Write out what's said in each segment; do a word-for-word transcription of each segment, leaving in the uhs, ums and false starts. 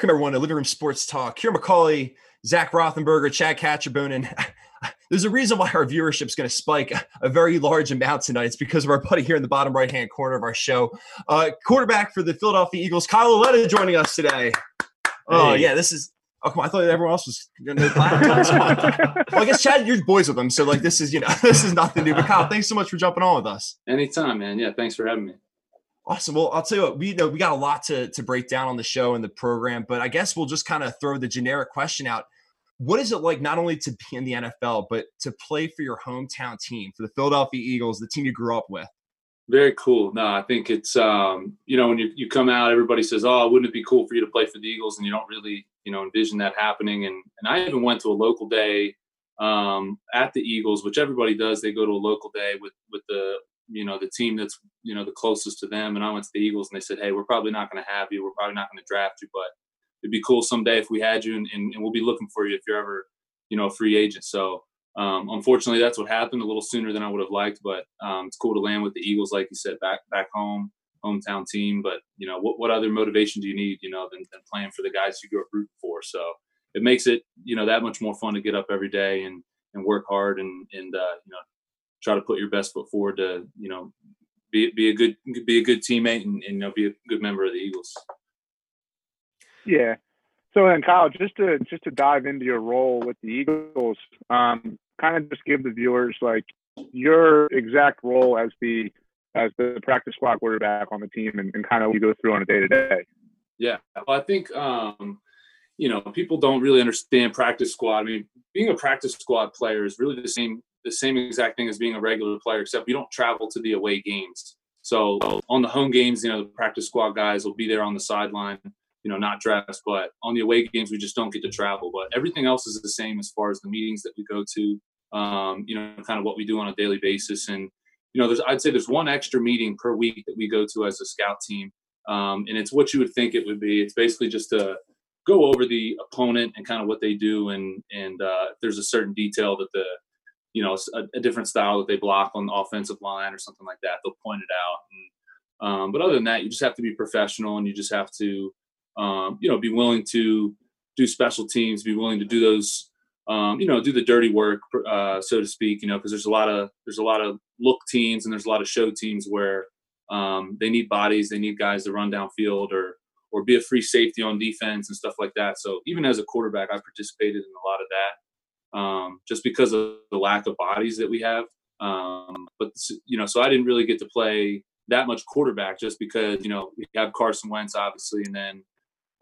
Welcome, everyone, to Living Room Sports Talk. Kier McCauley, Zach Rothenberger, Chad Katchaboon. There's a reason why our viewership is going to spike a very large amount tonight. It's because of our buddy here in the bottom right-hand corner of our show. Uh, quarterback for the Philadelphia Eagles, Kyle Lauletta, joining us today. Oh, hey. yeah, this is – oh, come on. I thought everyone else was going to – Well, I guess, Chad, you're boys with them, so, like, this is, you know, this is nothing new. But, Kyle, thanks so much for jumping on with us. Anytime, man. Yeah, thanks for having me. Awesome. Well, I'll tell you what, we you know we got a lot to, to break down on the show and the program, but I guess we'll just kind of throw the generic question out. What is it like not only to be in the N F L, but to play for your hometown team, for the Philadelphia Eagles, the team you grew up with? Very cool. No, I think it's, um, you know, when you, you come out, everybody says, oh, wouldn't it be cool for you to play for the Eagles? And you don't really, you know, envision that happening. And and I even went to a local day um, at the Eagles, which everybody does. They go to a local day with, with the you know, the team that's, you know, the closest to them. And I went to the Eagles and they said, hey, we're probably not going to have you. We're probably not going to draft you, but it'd be cool someday if we had you, and, and, and we'll be looking for you if you're ever, you know, a free agent. So um, unfortunately that's what happened, a little sooner than I would have liked, but um, it's cool to land with the Eagles. Like you said, back, back home, hometown team, but you know, what, what other motivation do you need, you know, than, than playing for the guys you grew up rooting for? So it makes it, you know, that much more fun to get up every day and, and work hard and, and uh, you know, try to put your best foot forward to, you know, be be a good be a good teammate and, and you know, be a good member of the Eagles. Yeah. So then, Kyle, just to just to dive into your role with the Eagles, um, kind of just give the viewers like your exact role as the as the practice squad quarterback on the team, and, and kind of what you go through on a day to day. Yeah. Well, I think um, you know, people don't really understand practice squad. I mean, being a practice squad player is really the same. the same exact thing as being a regular player, except you don't travel to the away games. So on the home games, you know, the practice squad guys will be there on the sideline, you know, not dressed, but on the away games, we just don't get to travel, but everything else is the same as far as the meetings that we go to, um, you know, kind of what we do on a daily basis. And, you know, there's, I'd say there's one extra meeting per week that we go to as a scout team. Um, and it's what you would think it would be. It's basically just a, go over the opponent and kind of what they do. And, and uh, there's a certain detail that the, you know, a, a different style that they block on the offensive line or something like that, they'll point it out. And, um, but other than that, you just have to be professional and you just have to, um, you know, be willing to do special teams, be willing to do those, um, you know, do the dirty work, uh, so to speak, you know, because there's a lot of, there's a lot of look teams and there's a lot of show teams where um, they need bodies, they need guys to run downfield or, or be a free safety on defense and stuff like that. So even as a quarterback, I participated in a lot of that. Um, just because of the lack of bodies that we have. Um, but, you know, so I didn't really get to play that much quarterback just because, you know, we have Carson Wentz, obviously, and then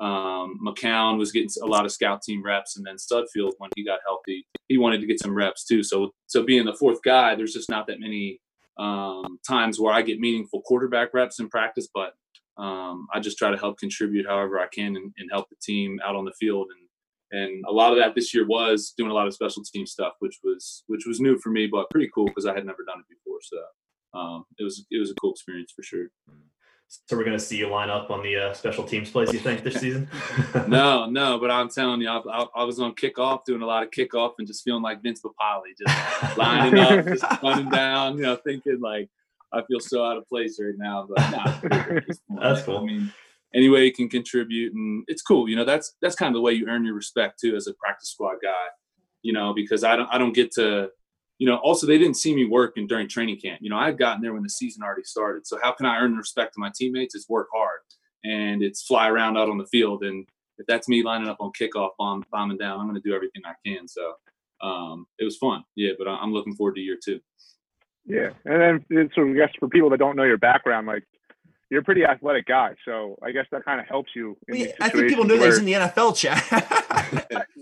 um, McCown was getting a lot of scout team reps, and then Sudfeld, when he got healthy, he wanted to get some reps too. So, so being the fourth guy, there's just not that many um, times where I get meaningful quarterback reps in practice, but um, I just try to help contribute however I can and, and help the team out on the field. And And a lot of that this year was doing a lot of special team stuff, which was which was new for me, but pretty cool because I had never done it before. So um, it was it was a cool experience for sure. So we're gonna see you line up on the uh, special teams plays, you think, this season? no, no, but I'm telling you, I, I, I was on kickoff, doing a lot of kickoff, and just feeling like Vince Papale, just lining up, just running down, you know, thinking like I feel so out of place right now. But nah, that's cool. I mean, any way you can contribute, and it's cool. You know, that's, that's kind of the way you earn your respect too, as a practice squad guy, you know, because I don't, I don't get to, you know, also they didn't see me working during training camp. You know, I'd gotten there when the season already started. So how can I earn respect to my teammates? It's work hard and it's fly around out on the field. And if that's me lining up on kickoff, bomb, bombing down, I'm going to do everything I can. So um, it was fun. Yeah. But I'm looking forward to year two. Yeah. And then so I guess for people that don't know your background, like, you're a pretty athletic guy, so I guess that kind of helps you. In well, I think people know that he's in the N F L, Chad.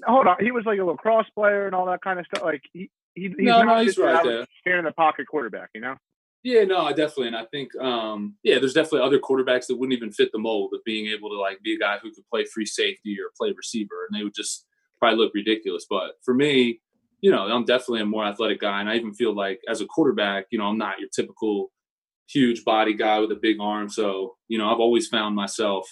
Hold on, he was like a lacrosse player and all that kind of stuff. Like he, he he's no, not no, he's right there, standing in the pocket quarterback, you know. Yeah, no, definitely, and I think, um, yeah, there's definitely other quarterbacks that wouldn't even fit the mold of being able to like be a guy who could play free safety or play receiver, and they would just probably look ridiculous. But for me, you know, I'm definitely a more athletic guy, and I even feel like as a quarterback, you know, I'm not your typical huge body guy with a big arm. So, you know, I've always found myself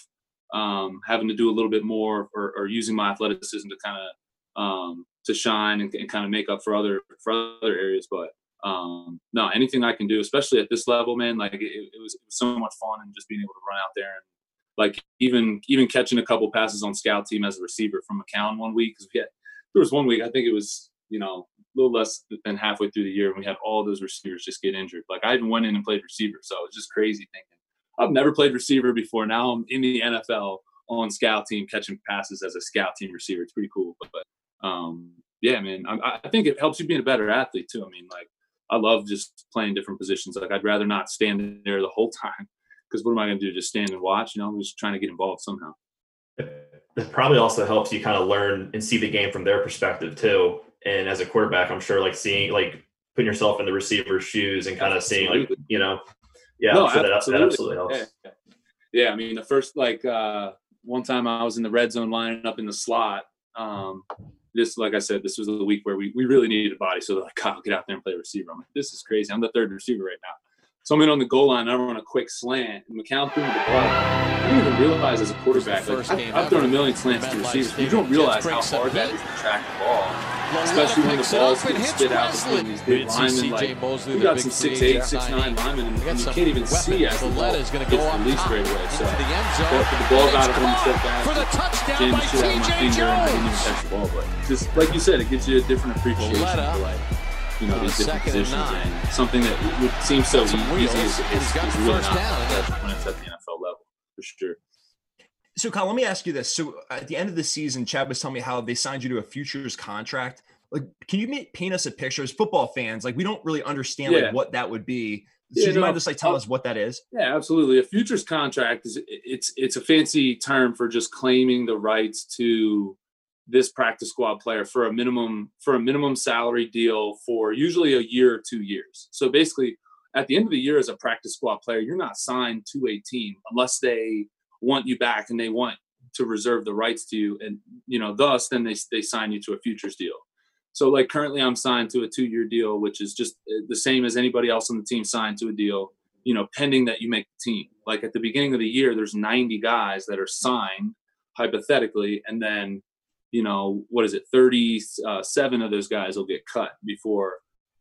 um, having to do a little bit more or, or using my athleticism to kind of, um, to shine and, and kind of make up for other, for other areas. But um, no, anything I can do, especially at this level, man, like it, it was so much fun and just being able to run out there and like even even catching a couple passes on scout team as a receiver from McCown one week. Because we had, there was one week, I think it was, you know, a little less than halfway through the year, and we had all those receivers just get injured. Like, I even went in and played receiver, so it was just crazy thinking, I've never played receiver before. Now I'm in the N F L on scout team catching passes as a scout team receiver. It's pretty cool. But, but um, yeah, man, I, I think it helps you being a better athlete too. I mean, like, I love just playing different positions. Like, I'd rather not stand there the whole time, because what am I going to do? Just stand and watch? You know, I'm just trying to get involved somehow. It probably also helps you kind of learn and see the game from their perspective too. And as a quarterback, I'm sure, like, seeing, like, putting yourself in the receiver's shoes and kind of seeing, like, you know, yeah, no, sure that, absolutely. that absolutely helps. Yeah. yeah, I mean, the first, like, uh, one time I was in the red zone lining up in the slot. Um, this, like I said, this was the week where we, we really needed a body. So they're like, Kyle, get out there and play receiver. I'm like, this is crazy. I'm the third receiver right now. So I'm in on the goal line, and I run a quick slant. And McCown threw me the ball. I didn't even realize as a quarterback, like, I've, I've thrown a million slants to receivers. You don't realize how hard that is to track the ball. Especially when the ball's getting spit out between these big linemen. Like, we got some six eight, six nine linemen, and, and you can't even see as the ball gets released right away. So, after the ball got him, step back, jam the shit out of my finger, and I didn't even catch the ball. But just like you said, it gives you a different appreciation for, like, you know, these different positions, and something that would seem so easy is really not when it's at the N F L level, for sure. So, Kyle, let me ask you this. So, at the end of the season, Chad was telling me how they signed you to a futures contract. Like, can you make, paint us a picture as football fans? Like, we don't really understand yeah. like what that would be. So, yeah, do you no, mind just like tell I'll, us what that is? Yeah, absolutely. A futures contract is it's it's a fancy term for just claiming the rights to this practice squad player for a minimum for a minimum salary deal for usually a year or two years. So, basically, at the end of the year as a practice squad player, you're not signed to a team unless they want you back and they want to reserve the rights to you, and you know, thus then they they sign you to a futures deal. So, like, currently I'm signed to a two-year deal, which is just the same as anybody else on the team signed to a deal, you know, pending that you make the team. Like, at the beginning of the year, there's ninety guys that are signed hypothetically, and then, you know, what is it, thirty-seven of those guys will get cut before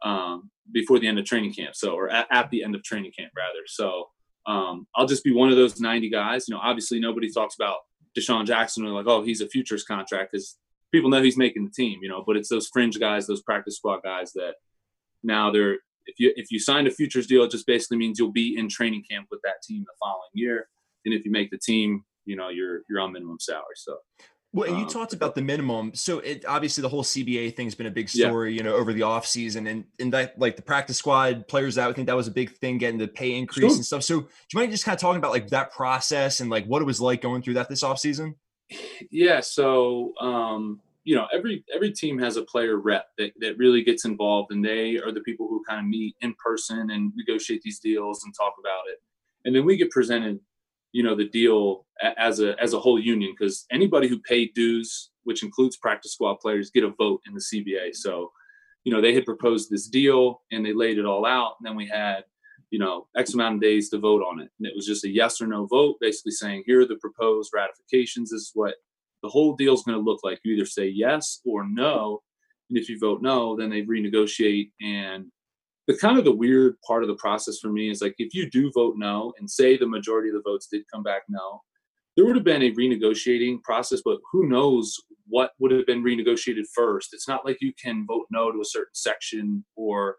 um before the end of training camp, so or at, at the end of training camp rather. So Um, I'll just be one of those ninety guys. You know, obviously nobody talks about DeSean Jackson. They're like, oh, he's a futures contract, because people know he's making the team, you know, but it's those fringe guys, those practice squad guys that now they're, if you, if you signed a futures deal, it just basically means you'll be in training camp with that team the following year. And if you make the team, you know, you're, you're on minimum salary. So. Well, and you um, talked about the minimum. So it obviously the whole C B A thing has been a big story, yeah. you know, over the off season and, and that like the practice squad players out, I think that was a big thing, getting the pay increase sure. and stuff. So do you mind just kind of talking about like that process and like what it was like going through that this off season? Yeah. So, um, you know, every, every team has a player rep that, that really gets involved, and they are the people who kind of meet in person and negotiate these deals and talk about it. And then we get presented, you know, the deal as a as a whole union, because anybody who paid dues, which includes practice squad players, get a vote in the C B A. So, you know, they had proposed this deal and they laid it all out. And then we had, you know, X amount of days to vote on it. And it was just a yes or no vote, basically saying, here are the proposed ratifications. This is what the whole deal is going to look like. You either say yes or no. And if you vote no, then they renegotiate. And the kind of the weird part of the process for me is, like, if you do vote no and say the majority of the votes did come back no, there would have been a renegotiating process, but who knows what would have been renegotiated first. It's not like you can vote no to a certain section, or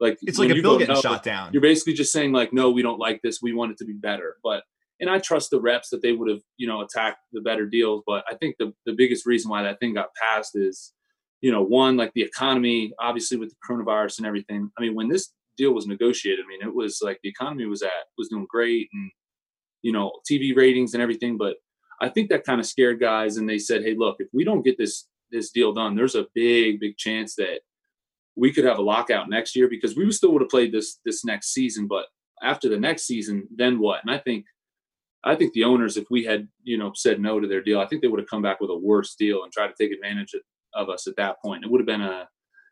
like it's like a bill getting no, shot down. You're basically just saying, like, no, we don't like this. We want it to be better. But, and I trust the reps that they would have, you know, attacked the better deals. But I think the, the biggest reason why that thing got passed is, you know, one, like the economy, obviously with the coronavirus and everything. I mean, when this deal was negotiated, I mean, it was like the economy was at, was doing great, and, you know, T V ratings and everything. But I think that kind of scared guys. And they said, hey, look, if we don't get this, this deal done, there's a big, big chance that we could have a lockout next year, because we still would have played this, this next season. But after the next season, then what? And I think, I think the owners, if we had, you know, said no to their deal, I think they would have come back with a worse deal and tried to take advantage of of us at that point. It would have been a,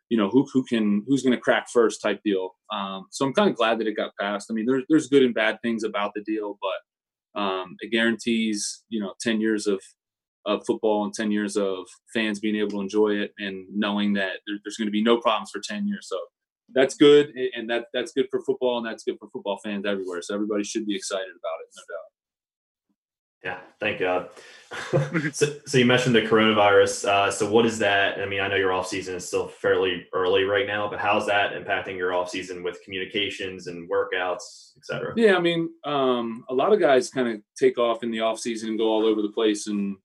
you know, who who can, who's going to crack first type deal. Um, so I'm kind of glad that it got passed. I mean, there's, there's good and bad things about the deal, but um, it guarantees, you know, ten years of, of football and ten years of fans being able to enjoy it and knowing that there, there's going to be no problems for ten years. So that's good. And that that's good for football, and that's good for football fans everywhere. So everybody should be excited about it, no doubt. Yeah, thank God. so, so you mentioned the coronavirus. Uh, so what is that? I mean, I know your off season is still fairly early right now, but how's that impacting your off season with communications and workouts, et cetera? Yeah, I mean, um, a lot of guys kind of take off in the off season and go all over the place. And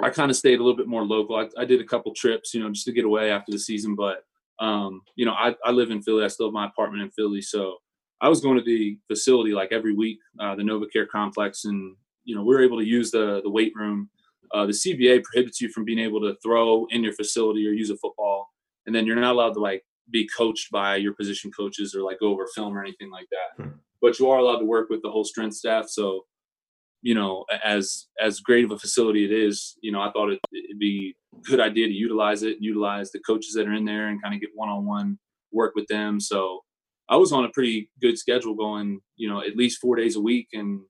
I kind of stayed a little bit more local. I, I did a couple trips, you know, just to get away after the season. But, um, you know, I, I live in Philly. I still have my apartment in Philly. So I was going to the facility like every week, uh, the NovaCare complex, and you know, we were able to use the the weight room. Uh, the C B A prohibits you from being able to throw in your facility or use a football. And then you're not allowed to like be coached by your position coaches or like go over film or anything like that. But you are allowed to work with the whole strength staff. So, you know, as as great of a facility it is, you know, I thought it, it'd be a good idea to utilize it, utilize the coaches that are in there and kind of get one-on-one work with them. So I was on a pretty good schedule going, you know, at least four days a week, and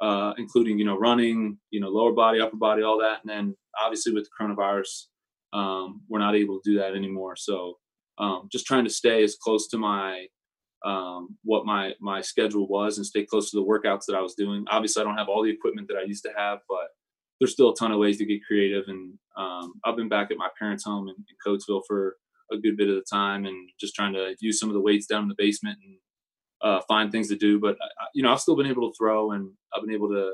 Uh, including, you know, running, you know, lower body, upper body, all that. And then obviously with the coronavirus, um, we're not able to do that anymore. So um, just trying to stay as close to my, um, what my, my schedule was, and stay close to the workouts that I was doing. Obviously I don't have all the equipment that I used to have, but there's still a ton of ways to get creative. And um, I've been back at my parents' home in, in Coatesville for a good bit of the time, and just trying to use some of the weights down in the basement and Uh, find things to do. But, you know, I've still been able to throw, and I've been able to,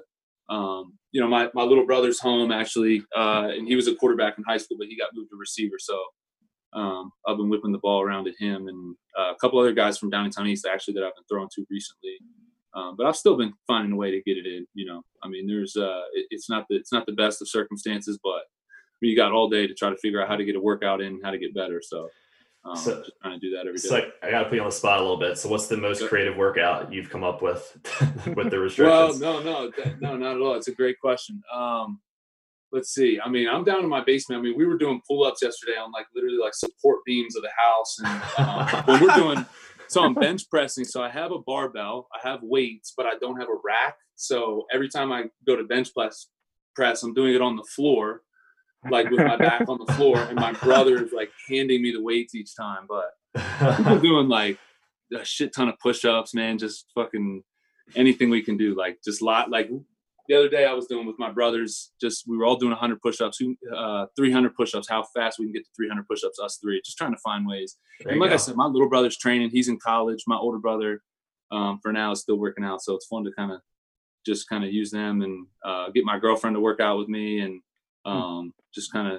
um, you know, my, my little brother's home actually, uh, and he was a quarterback in high school, but he got moved to receiver. So um, I've been whipping the ball around at him, and uh, a couple other guys from Downingtown East actually that I've been throwing to recently. Um, but I've still been finding a way to get it in, you know. I mean, there's, uh, it, it's not the, it's not the best of circumstances, but you got all day to try to figure out how to get a workout in, how to get better. So Um, so, just trying to do that every day. So I, I got to put you on the spot a little bit. So what's the most creative workout you've come up with with the restrictions? Well, no, no, that, no, not at all. It's a great question. Um, let's see. I mean, I'm down in my basement. I mean, we were doing pull-ups yesterday on like literally like support beams of the house. And um, we're doing, so I'm bench pressing. So I have a barbell, I have weights, but I don't have a rack. So every time I go to bench press, press, I'm doing it on the floor, like with my back on the floor, and my brother is like handing me the weights each time. But I'm doing like a shit ton of push-ups, man, just fucking anything we can do. Like just lot, like the other day I was doing with my brothers, just, we were all doing a hundred push-ups, uh, three hundred push-ups, how fast we can get to three hundred push-ups, us three, just trying to find ways. And like go. I said, my little brother's training, he's in college. My older brother, um, for now is still working out. So it's fun to kind of just kind of use them, and uh, get my girlfriend to work out with me, and um just kind of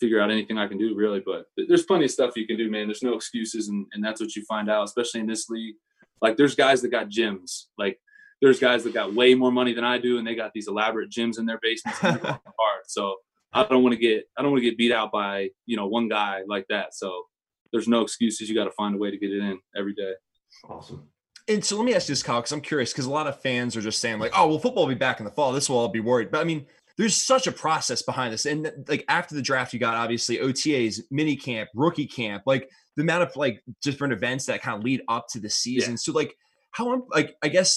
figure out anything I can do, really. But there's plenty of stuff you can do, man. There's no excuses, and, and that's what you find out, especially in this league. Like there's guys that got gyms, like there's guys that got way more money than I do, and they got these elaborate gyms in their basements. Hard. So I don't want to get I don't want to get beat out by, you know, one guy like that. So there's no excuses. You got to find a way to get it in every day. Awesome. And so let me ask you this, Kyle, because I'm curious, because a lot of fans are just saying like, oh well, football will be back in the fall, this will all be worried. But I mean, there's such a process behind this. And like after the draft, you got obviously O T As, mini camp, rookie camp, like the amount of like different events that kind of lead up to the season. Yeah. So like how I'm like, I guess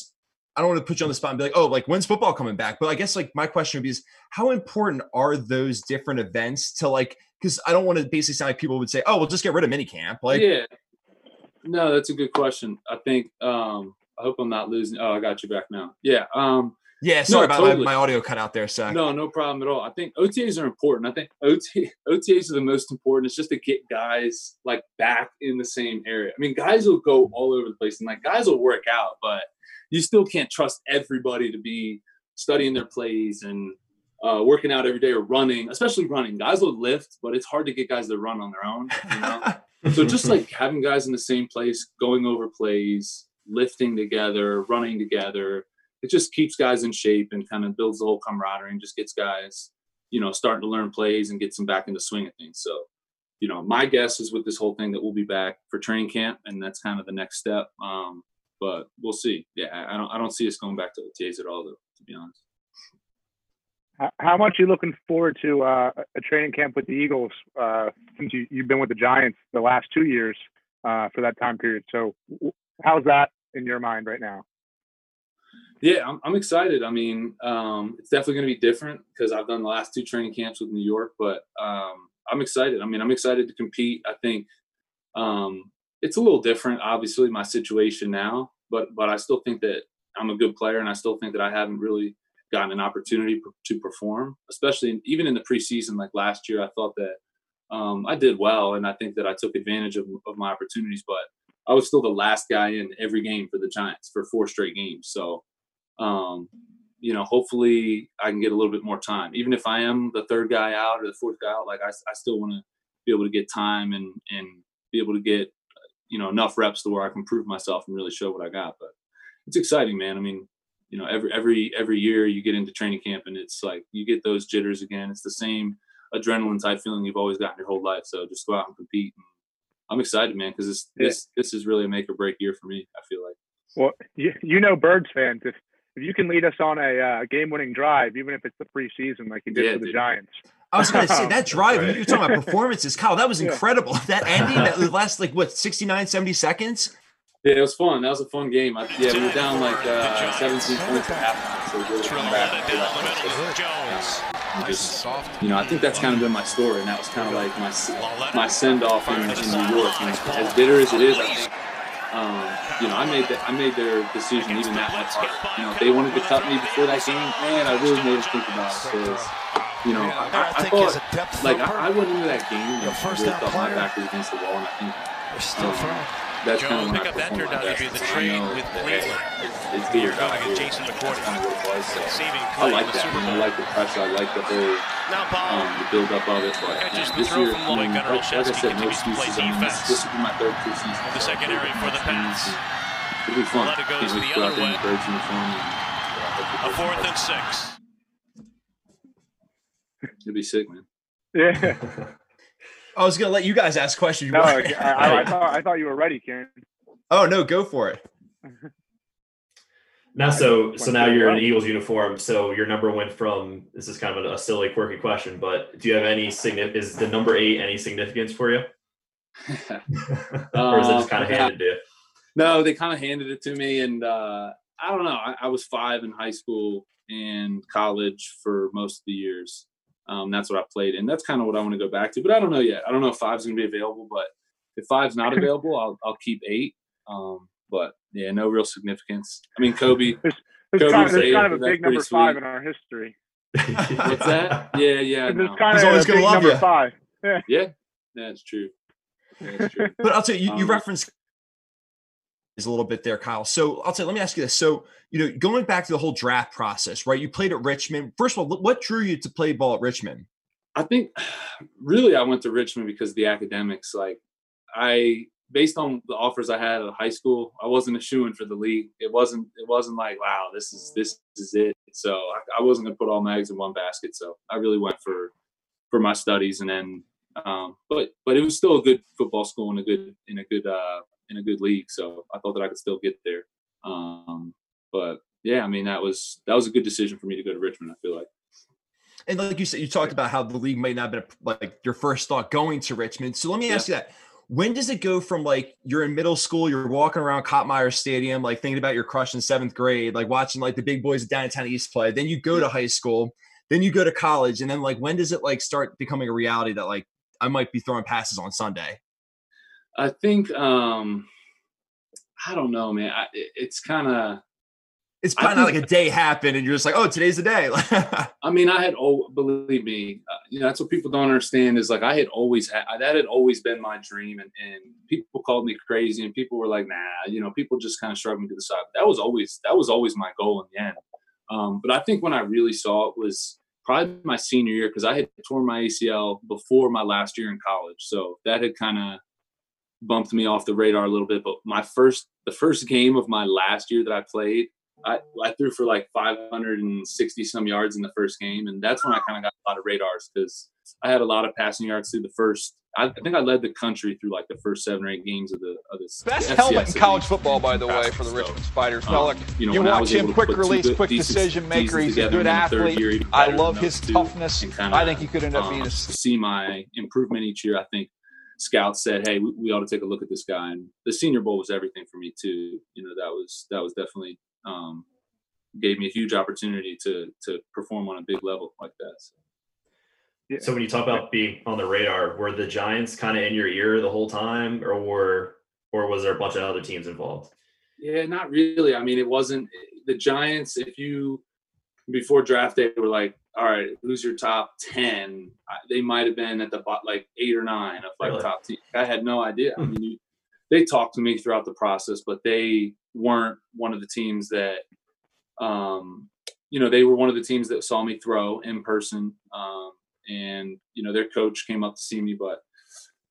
I don't want to put you on the spot and be like, oh, like when's football coming back? But I guess like my question would be is how important are those different events to like, cause I don't want to basically sound like people would say, oh, well just get rid of mini camp. Like, yeah, no, that's a good question. I think, um, I hope I'm not losing. Oh, I got you back now. Yeah. Um, Yeah, sorry no, about totally. my, my audio cut out there, so. No, no problem at all. I think O T As are important. I think O T, O T As are the most important. It's just to get guys like back in the same area. I mean, guys will go all over the place, and like guys will work out, but you still can't trust everybody to be studying their plays and uh, working out every day or running, especially running. Guys will lift, but it's hard to get guys to run on their own, you know? So just like having guys in the same place, going over plays, lifting together, running together, it just keeps guys in shape and kind of builds the whole camaraderie and just gets guys, you know, starting to learn plays and gets them back in the swing of things. So, you know, my guess is with this whole thing that we'll be back for training camp, and that's kind of the next step. Um, but we'll see. Yeah, I don't I don't see us going back to O T As at all, though, to be honest. How much are you looking forward to uh, a training camp with the Eagles uh, since you, you've been with the Giants the last two years uh, for that time period? So how's that in your mind right now? Yeah, I'm, I'm excited. I mean, um, it's definitely going to be different because I've done the last two training camps with New York, but um, I'm excited. I mean, I'm excited to compete. I think um, it's a little different, obviously, my situation now, but but I still think that I'm a good player, and I still think that I haven't really gotten an opportunity to perform, especially in, even in the preseason. Like last year, I thought that um, I did well, and I think that I took advantage of, of my opportunities, but I was still the last guy in every game for the Giants for four straight games. So, um, you know, hopefully I can get a little bit more time. Even if I am the third guy out or the fourth guy out, like I, I still want to be able to get time and, and be able to get, you know, enough reps to where I can prove myself and really show what I got. But it's exciting, man. I mean, you know, every, every, every year you get into training camp and it's like, you get those jitters again. It's the same adrenaline type feeling you've always gotten your whole life. So just go out and compete. And I'm excited, man, because this, yeah. this, this is really a make or break year for me, I feel like. Well, you, you know, Birds fans, if, if you can lead us on a uh, game-winning drive, even if it's the preseason, like you did yeah, for the dude. Giants. I was going to say, that drive, right. you were talking about performances, Kyle, that was incredible. Yeah. That ending, that last, like, what, sixty-nine, seventy seconds? Yeah, it was fun. That was a fun game. I, yeah, we were down like uh, seventeen points at halftime. So we really back. Just, you know, I think that's kind of been my story, and that was kind of like my my send off in, in New York. And as bitter as it is, I think um, you know, I made the, I made their decision even that much harder. You know, if they wanted to cut me before that game, man, I really made them think about it. Because, you know, I, I thought like I, I went into that game and I really thought my back was against the wall, and I think. Um, That's Jones kind of pick up that third down to do the trade with Cleveland. It's weird. Jason McCourty. I like that. I like the pressure. I like the whole um, the build up of it. But man, this year, I mean, like, like I said, no excuses. I mean, this, this will be my third preseason. The secondary for the Pats. It'll be fun. It goes the other way. A fourth and six. It'll be sick, man. Yeah. I was going to let you guys ask questions. No, I, I, I, thought, I thought you were ready, Karen. Oh, no, go for it. Now, so so now you're in an Eagles uniform, so your number went from – this is kind of a silly, quirky question, but do you have any – is the number eight any significance for you? Or is it just kind of handed to you? No, they kind of handed it to me, and uh, I don't know. I, I was five in high school and college for most of the years. Um, that's what I played in. That's kind of what I want to go back to, but I don't know yet. I don't know if five's going to be available, but if five's not available, I'll, I'll keep eight. Um, but yeah, no real significance. I mean, Kobe. There's, there's kind, of, there's eight, kind of a big number sweet. Five in our history. What's that? Yeah, yeah. No. Kind of always a big number you. Five. Yeah. yeah, that's true. That's true. But I'll tell you, you, um, you referenced a little bit there, Kyle. So I'll tell you, let me ask you this. So, you know, going back to the whole draft process, right? You played at Richmond. First of all, what drew you to play ball at Richmond? I think really I went to Richmond because of the academics. Like I, based on the offers I had at high school, I wasn't a shoo-in for the league. It wasn't, it wasn't like, wow, this is, this is it. So I, I wasn't going to put all my eggs in one basket. So I really went for, for my studies. And then, um, but, but it was still a good football school and a good, in a good, uh, in a good league. So I thought that I could still get there. Um, but yeah, I mean, that was, that was a good decision for me to go to Richmond, I feel like. And like you said, you talked about how the league might not have been like your first thought going to Richmond. So let me ask yeah. you that. When does it go from like, you're in middle school, you're walking around Kottmeyer Stadium, like thinking about your crush in seventh grade, like watching like the big boys at Downingtown East play, then you go to high school, then you go to college. And then like, when does it like start becoming a reality that like, I might be throwing passes on Sunday? I think, um, I don't know, man. I, it, it's kind of. It's probably not like a day happened and you're just like, oh, today's the day. I mean, I had, oh, believe me, uh, you know, that's what people don't understand is like I had always had, that had always been my dream. And, and people called me crazy and people were like, nah, you know, people just kind of shrugged me to the side. That was always, that was always my goal in the end. Um, but I think when I really saw it was probably my senior year because I had torn my A C L before my last year in college. So that had kind of bumped me off the radar a little bit, but my first, the first game of my last year that I played, I, I threw for like five hundred sixty some yards in the first game. And that's when I kind of got a lot of radars because I had a lot of passing yards through the first, I, I think I led the country through like the first seven or eight games of the, of this. Best helmet in college football, by the way, for the Richmond Spiders. Felic, you watch him, quick release, quick decision maker. He's a good athlete. I love his toughness. I think he could end up being a. See my improvement each year, I think. Scouts said, hey, we, we ought to take a look at this guy. And the Senior Bowl was everything for me too. You know, that was, that was definitely um, gave me a huge opportunity to, to perform on a big level like that. So. Yeah. So when you talk about being on the radar, were the Giants kind of in your ear the whole time or were, or was there a bunch of other teams involved? Yeah, not really. I mean, it wasn't the Giants. If you before draft day were like, all right, who's your top ten? They might have been at the like eight or nine of like really? top ten. I had no idea. I mean, you, they talked to me throughout the process, but they weren't one of the teams that, um, you know, they were one of the teams that saw me throw in person. Um, and, you know, their coach came up to see me, but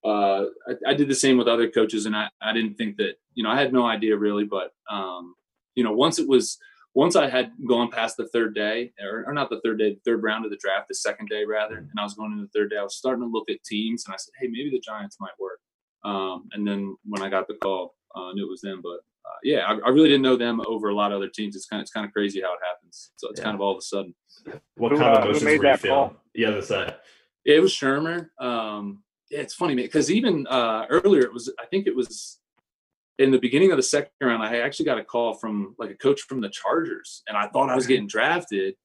uh, I, I did the same with other coaches. And I, I didn't think that, you know, I had no idea really, but, um, you know, once it was, Once I had gone past the third day, or, or not the third day, the third round of the draft, the second day rather, and I was going into the third day, I was starting to look at teams, and I said, hey, maybe the Giants might work. Um, and then when I got the call, I uh, knew it was them. But, uh, yeah, I, I really didn't know them over a lot of other teams. It's kind of, it's kind of crazy how it happens. So it's yeah. kind of all of a sudden. What who, kind of emotions uh, made were that you call? The other side. It was Shermer. Um, yeah, it's funny, man, because even uh, earlier it was – I think it was – in the beginning of the second round, I actually got a call from like a coach from the Chargers, and I thought I was getting drafted,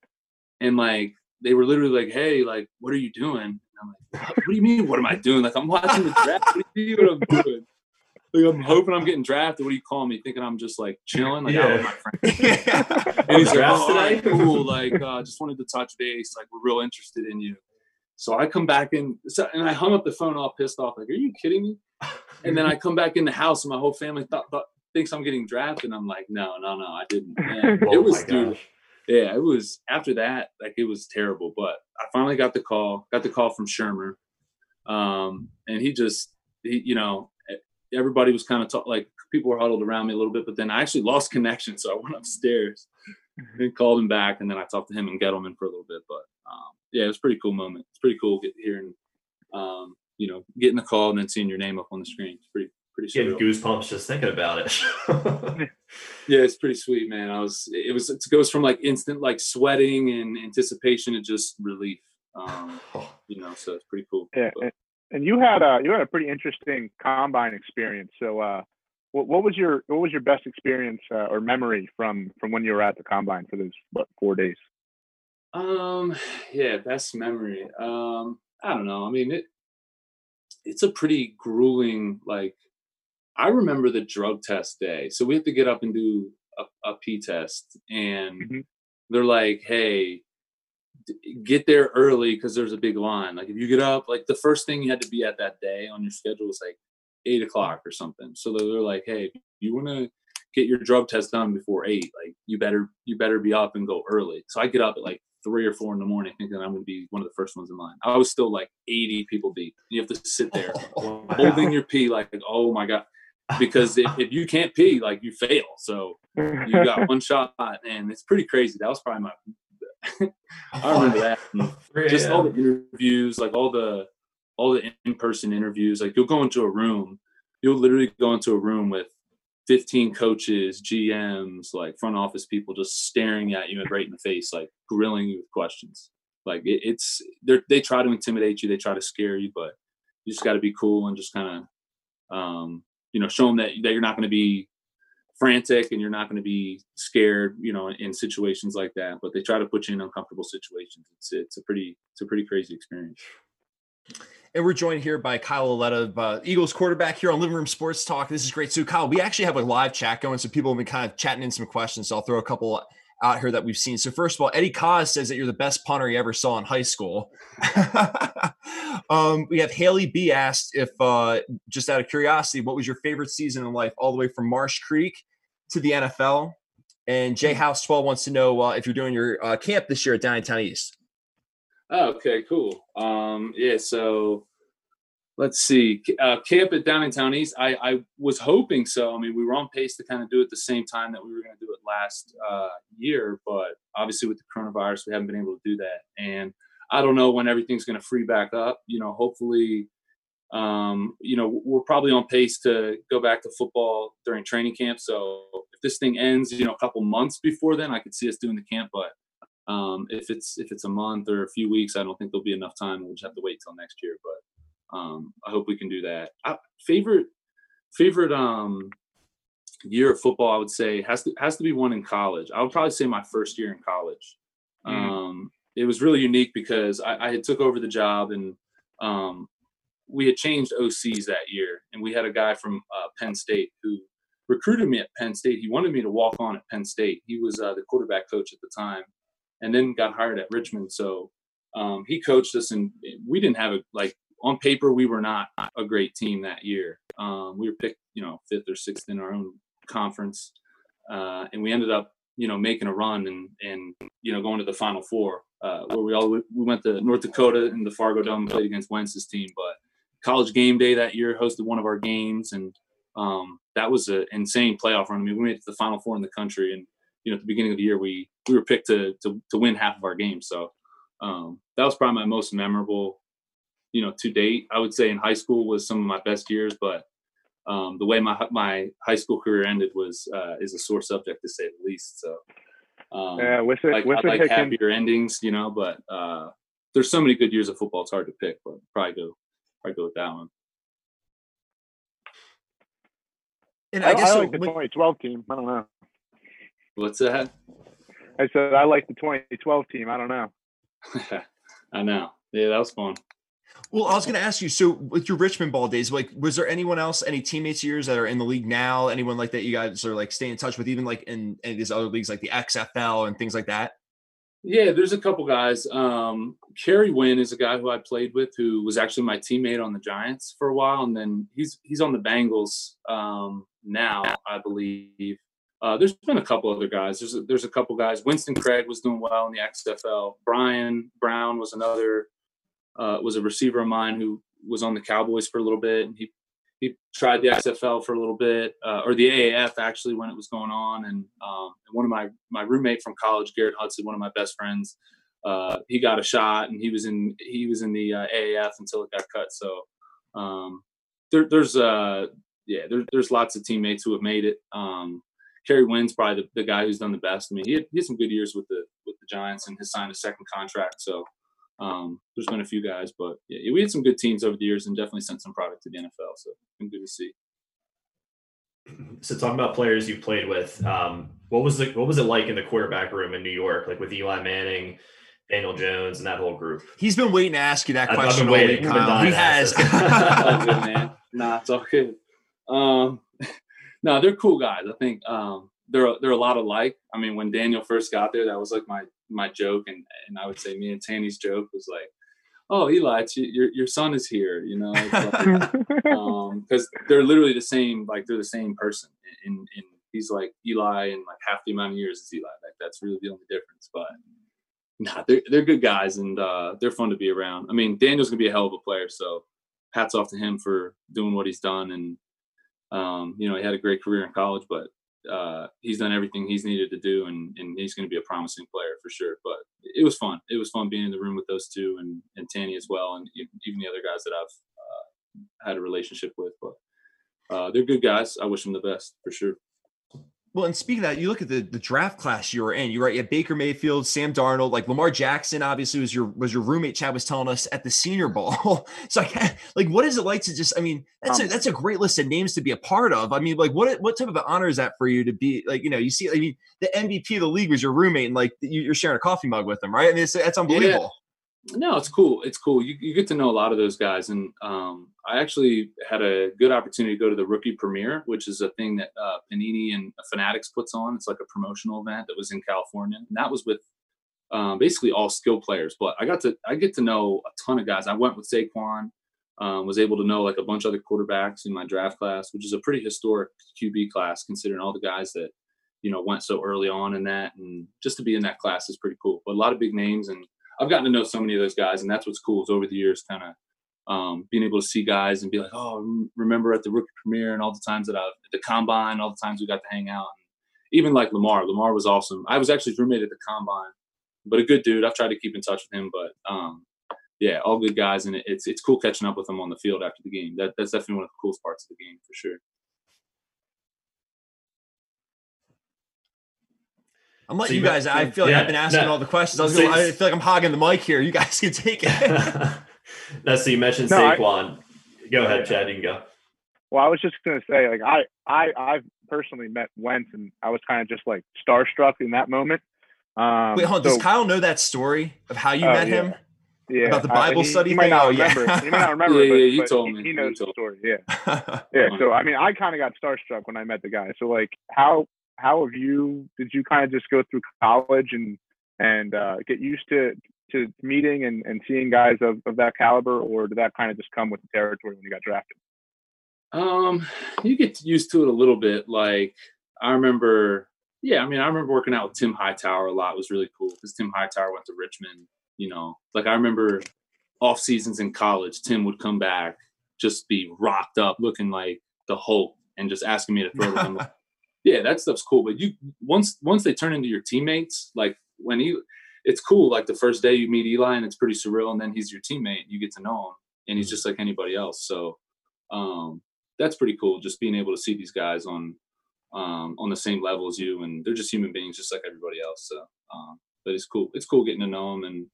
and like they were literally like, "Hey, like, what are you doing?" And I'm like, "What do you mean? What am I doing? Like, I'm watching the draft. What do you mean what I'm doing? Like, I'm hoping I'm getting drafted. What do you call me? Thinking I'm just like chilling, like yeah. out with my friends." Yeah. And he's like, "Oh, all right, cool. Like, uh, just wanted to touch base. Like, we're real interested in you." So I come back in, so, and I hung up the phone all pissed off. Like, are you kidding me? And then I come back in the house, and my whole family thought, thought, thinks I'm getting drafted. And I'm like, no, no, no, I didn't. And it was, oh dude, yeah, it was after that, like it was terrible. But I finally got the call, got the call from Shermer, um, and he just, he, you know, everybody was kind of talk, like people were huddled around me a little bit, but then I actually lost connection, so I went upstairs and called him back, and then I talked to him and Gettleman for a little bit. But um, yeah, it was a pretty cool moment. It's pretty cool hearing. Um, you know, getting the call and then seeing your name up on the screen. It's pretty, pretty sweet. Getting goosebumps just thinking about it. Yeah, it's pretty sweet, man. I was, it was, it goes from like instant, like sweating and anticipation to just relief. Um, you know, so it's pretty cool. Yeah. But, and you had a, you had a pretty interesting combine experience. So, uh, what, what was your, what was your best experience uh, or memory from, from when you were at the combine for those what, four days? Um, yeah, best memory. Um, I don't know. I mean, it, it's a pretty grueling, like, I remember the drug test day. So we have to get up and do a, a pee test. And mm-hmm. they're like, hey, d- get there early because there's a big line. Like, if you get up, like, the first thing you had to be at that day on your schedule was, like, eight o'clock or something. So they're like, hey, if you want to get your drug test done before eight, like, you better you better be up and go early. So I get up at, like, three or four in the morning thinking I'm going to be one of the first ones in line. I was still like eighty people deep. You have to sit there oh, holding your pee like, oh my God, because if, if you can't pee, like you fail. So you got one shot and it's pretty crazy. That was probably my, I remember that. And just all the interviews, like all the, all the in-person interviews, like you'll go into a room, you'll literally go into a room with fifteen coaches, G Ms, like front office people just staring at you and right in the face, like grilling you with questions. Like it, it's, they try to intimidate you. They try to scare you, but you just got to be cool and just kind of, um, you know, show them that, that you're not going to be frantic and you're not going to be scared, you know, in, in situations like that. But they try to put you in uncomfortable situations. It's, it's a pretty, it's a pretty crazy experience. And we're joined here by Kyle Lauletta, uh, Eagles quarterback here on Living Room Sports Talk. This is great. So, Kyle, we actually have a live chat going. So people have been kind of chatting in some questions. So I'll throw a couple out here that we've seen. So first of all, Eddie Kaz says that you're the best punter he ever saw in high school. um, we have Haley B. asked if, uh, just out of curiosity, what was your favorite season in life all the way from Marsh Creek to the N F L? And Jay House twelve wants to know uh, if you're doing your uh, camp this year at Downingtown East. Oh, okay, cool. Um, yeah, so let's see. Uh, camp at Downingtown East, I, I was hoping so. I mean, we were on pace to kind of do it the same time that we were going to do it last uh, year, but obviously with the coronavirus, we haven't been able to do that. And I don't know when everything's going to free back up. You know, hopefully, um, you know, we're probably on pace to go back to football during training camp. So if this thing ends, you know, a couple months before then, I could see us doing the camp, but Um, if it's, if it's a month or a few weeks, I don't think there'll be enough time. We'll just have to wait till next year, but, um, I hope we can do that. I, favorite, favorite, um, year of football, I would say has to, has to be one in college. I would probably say my first year in college. Mm. Um, it was really unique because I, I had took over the job and, um, we had changed O Cs that year. And we had a guy from uh, Penn State who recruited me at Penn State. He wanted me to walk on at Penn State. He was uh, the quarterback coach at the time. and then got hired at Richmond. So um, he coached us, and we didn't have a, like, on paper, we were not a great team that year. Um, we were picked, you know, fifth or sixth in our own conference. Uh, and we ended up, you know, making a run and, and, you know, going to the Final Four, uh, where we all, we went to North Dakota in the Fargo Dome and played against Wentz's team. But College Game Day that year hosted one of our games. And um, that was an insane playoff run. I mean, we made it to the Final Four in the country. And, you know, at the beginning of the year, we, we were picked to, to, to win half of our games. So um, that was probably my most memorable, you know, to date. I would say in high school was some of my best years, but um, the way my my high school career ended was uh, is a sore subject, to say the least. So um, yeah, with it, like, with I, it like happier endings, you know, but uh, there's so many good years of football. It's hard to pick, but probably go probably go with that one. And I, I guess I like so, the twenty twelve team. I don't know. What's that? I said I like the twenty twelve team. I don't know. I know. Yeah, that was fun. Well, I was going to ask you, so with your Richmond ball days, like, was there anyone else, any teammates of yours that are in the league now, anyone like that you guys are like staying in touch with, even like in, in these other leagues like the X F L and things like that? Yeah, there's a couple guys. Um, Kerry Wynn is a guy who I played with, who was actually my teammate on the Giants for a while. And then he's, he's on the Bengals um, now, I believe. Uh, there's been a couple other guys. There's a, there's a couple guys. Winston Craig was doing well in the X F L. Brian Brown was another Uh, was a receiver of mine who was on the Cowboys for a little bit. And he, he tried the X F L for a little bit, uh, or the A A F actually when it was going on. And um, one of my, my roommate from college, Garrett Hudson, one of my best friends, uh, he got a shot and he was in, he was in the uh, A A F until it got cut. So um, there, there's uh yeah, there, there's lots of teammates who have made it. Um, Kerry Wynn's probably the, the guy who's done the best. I mean, he had, he had some good years with the, with the Giants, and has signed a second contract. So Um, there's been a few guys, but yeah, we had some good teams over the years, and definitely sent some product to the N F L. So it's been good to see. So talking about players you played with, um, what was the, what was it like in the quarterback room in New York, like with Eli Manning, Daniel Jones, and that whole group? He's been waiting to ask you that I've, question. I've been waiting. He has. All good, man. Nah, it's all good. Um, no, they're cool guys. I think um, they're they're a lot alike. I mean, when Daniel first got there, that was like my. my joke, and and I would say me and Tanny's joke was like, oh, Eli, it's your your son is here, you know, because like, um, they're literally the same, like they're the same person, and, and he's like Eli in like half the amount of years as Eli, like that's really the only difference. But nah, they're, they're good guys, and uh, they're fun to be around. I mean, Daniel's gonna be a hell of a player, so hats off to him for doing what he's done, and um, you know, he had a great career in college, but Uh, he's done everything he's needed to do, and, and he's going to be a promising player for sure. But it was fun. It was fun being in the room with those two, and, and Tanny as well, and even the other guys that I've uh, had a relationship with. But uh, they're good guys. I wish them the best for sure. Well, and speaking of that, you look at the, the draft class you were in, you right? You had Baker Mayfield, Sam Darnold, like Lamar Jackson, obviously was your, was your roommate, Chad was telling us at the Senior Bowl. So I can't, like, what is it like to just, I mean, that's a, that's a great list of names to be a part of. I mean, like what, what type of an honor is that for you to be like, you know, you see, I mean, the M V P of the league was your roommate, and like you're sharing a coffee mug with them, right? I mean, it's, that's unbelievable. Yeah. No, it's cool. It's cool. You, you get to know a lot of those guys. And um, I actually had a good opportunity to go to the Rookie Premiere, which is a thing that uh, Panini and Fanatics puts on. It's like a promotional event that was in California. And that was with um, basically all skill players. But I got to, I get to know a ton of guys. I went with Saquon, um, was able to know like a bunch of other quarterbacks in my draft class, which is a pretty historic Q B class, considering all the guys that, you know, went so early on in that. And just to be in that class is pretty cool. But a lot of big names, and I've gotten to know so many of those guys, and that's what's cool is over the years kind of um, being able to see guys and be like, oh, remember at the Rookie Premiere and all the times that I've – the Combine, all the times we got to hang out. And even like Lamar. Lamar was awesome. I was actually his roommate at the Combine, but a good dude. I've tried to keep in touch with him. But, um, yeah, all good guys, and it's it's cool catching up with them on the field after the game. That That's definitely one of the coolest parts of the game for sure. I'm letting so you, you guys, I feel like yeah, I've been asking no, all the questions. I was going I feel like I'm hogging the mic here. You guys can take it. no, so you mentioned no, Saquon. I, go ahead, Chad, you can go. Well, I was just going to say, like, I, I, I've personally met Wentz, and I was kind of just like starstruck in that moment. Um, Wait, hold on. So, does Kyle know that story of how you uh, met yeah. him? Yeah. About the Bible I mean, study he, he thing? Oh, remember. yeah. You might not remember. Yeah, yeah, you told he, me. He knows the story. Yeah. yeah. So, I mean, I kind of got starstruck when I met the guy. So, like, how, How have you? Did you kind of just go through college and and uh, get used to to meeting and, and seeing guys of, of that caliber, or did that kind of just come with the territory when you got drafted? Um, you get used to it a little bit. Like I remember, yeah, I mean, I remember working out with Tim Hightower a lot. It was really cool because Tim Hightower went to Richmond, you know, like I remember off seasons in college, Tim would come back, just be rocked up looking like the Hulk and just asking me to throw them. Yeah, that stuff's cool. But you once, once they turn into your teammates, like when you, it's cool. Like the first day you meet Eli and it's pretty surreal, and then he's your teammate, you get to know him and he's just like anybody else. So, um, that's pretty cool. Just being able to see these guys on, um, on the same level as you, and they're just human beings, just like everybody else. So, um, but it's cool. It's cool getting to know them. And,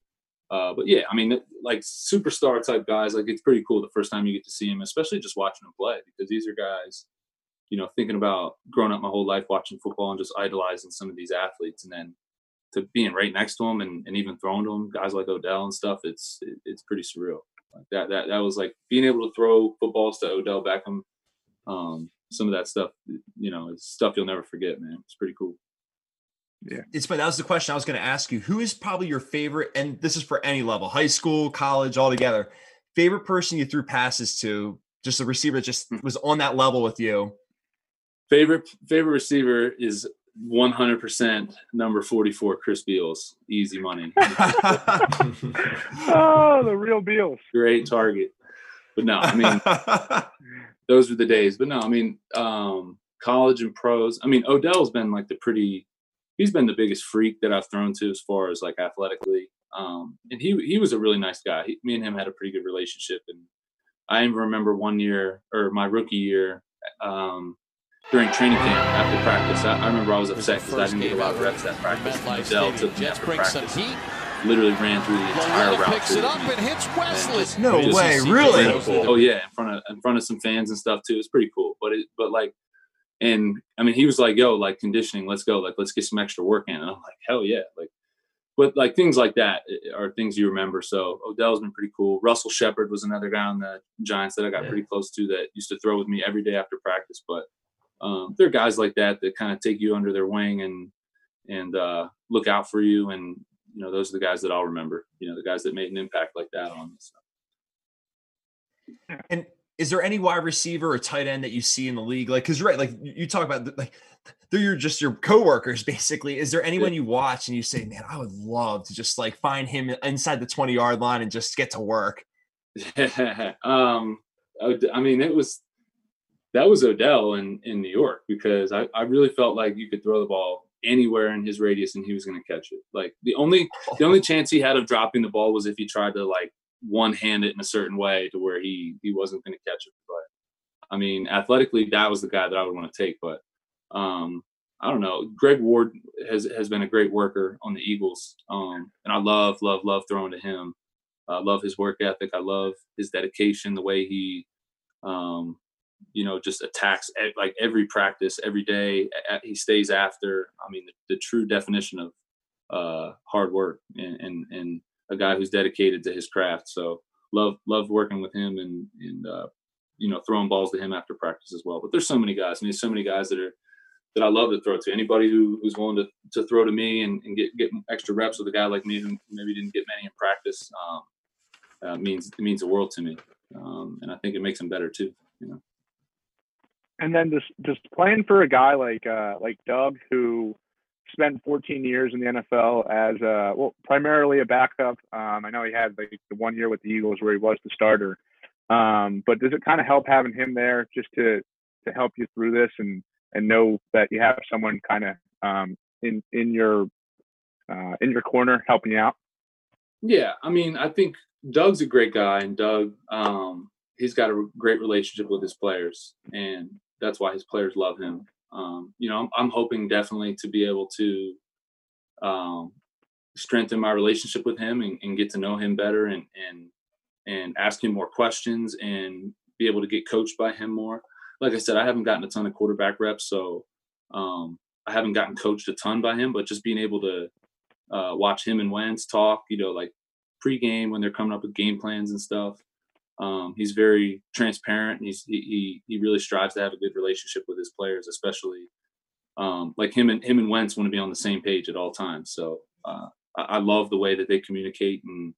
uh, but yeah, I mean, like superstar type guys, like it's pretty cool the first time you get to see them, especially just watching them play, because these are guys, you know, thinking about growing up my whole life watching football and just idolizing some of these athletes, and then to being right next to them and, and even throwing to them, guys like Odell and stuff, it's, it, it's pretty surreal. Like that, that, that was like being able to throw footballs to Odell Beckham. Um, some of that stuff, you know, it's stuff you'll never forget, man. It's pretty cool. Yeah. It's, but that was the question I was going to ask you. Who is probably your favorite, and this is for any level, high school, college, all together, favorite person you threw passes to, just a receiver that just was on that level with you? Favorite, favorite receiver is one hundred percent number forty-four, Chris Beals. Easy money. Oh, the real Beals. Great target. But no, I mean, those were the days. But no, I mean, um, college and pros. I mean, Odell's been like the pretty, he's been the biggest freak that I've thrown to as far as like athletically. Um, and he, he was a really nice guy. He, me and him had a pretty good relationship. And I even remember one year, or my rookie year, um, during training camp after practice. I, I remember I was upset because I didn't get a lot of reps at practice. Odell took me after practice. Literally ran through the entire route. Picks it up and hits Wesley. No way, really? Oh yeah, in front of in front of some fans and stuff too. It's pretty cool. But it, but like. And I mean, he was like, yo, like conditioning, let's go. Like, let's get some extra work in. And I'm like, hell yeah. Like, but like things like that are things you remember. So Odell's been pretty cool. Russell Shepard was another guy on the Giants that I got yeah. pretty close to that used to throw with me every day after practice. But um, there are guys like that that kind of take you under their wing and, and uh, look out for you. And, you know, those are the guys that I'll remember, you know, the guys that made an impact like that on us. So. And, is there any wide receiver or tight end that you see in the league? Like, cause you're right. Like you talk about like they're your, just your coworkers basically. Is there anyone you watch and you say, man, I would love to just like find him inside the twenty yard line and just get to work? Yeah. Um, I mean, it was, that was Odell in, in New York, because I, I really felt like you could throw the ball anywhere in his radius and he was going to catch it. Like the only, the only chance he had of dropping the ball was if he tried to like, one hand it in a certain way to where he he wasn't going to catch it. But I mean, athletically, that was the guy that I would want to take. But um, I don't know. Greg Ward has has been a great worker on the Eagles, um, and I love love love throwing to him. I love his work ethic. I love his dedication. The way he, um, you know, just attacks at, like every practice, every day. At, he stays after. I mean, the, the true definition of uh, hard work and and. and a guy who's dedicated to his craft. So love, love working with him and, and, uh, you know, throwing balls to him after practice as well. But there's so many guys. I mean, there's so many guys that are, that I love to throw to. Anybody who, who's willing to, to throw to me and, and get, get extra reps with a guy like me who maybe didn't get many in practice, um, uh, means, it means the world to me. Um, and I think it makes them better too, you know? And then just, just playing for a guy like, uh, like Doug, who, spent fourteen years in the N F L as a, well, primarily a backup. Um, I know he had like the one year with the Eagles where he was the starter. Um, but does it kind of help having him there just to, to help you through this and, and know that you have someone kind of um, in, in your, uh, in your corner helping you out? Yeah. I mean, I think Doug's a great guy, and Doug, um, he's got a great relationship with his players, and that's why his players love him. Um, you know, I'm, I'm hoping definitely to be able to um, strengthen my relationship with him and, and get to know him better and, and, and ask him more questions and be able to get coached by him more. Like I said, I haven't gotten a ton of quarterback reps, so um, I haven't gotten coached a ton by him, but just being able to uh, watch him and Wentz talk, you know, like pregame when they're coming up with game plans and stuff. Um, he's very transparent, and he's, he, he, he really strives to have a good relationship with his players, especially, um, like him and him and Wentz want to be on the same page at all times. So, uh, I love the way that they communicate, and,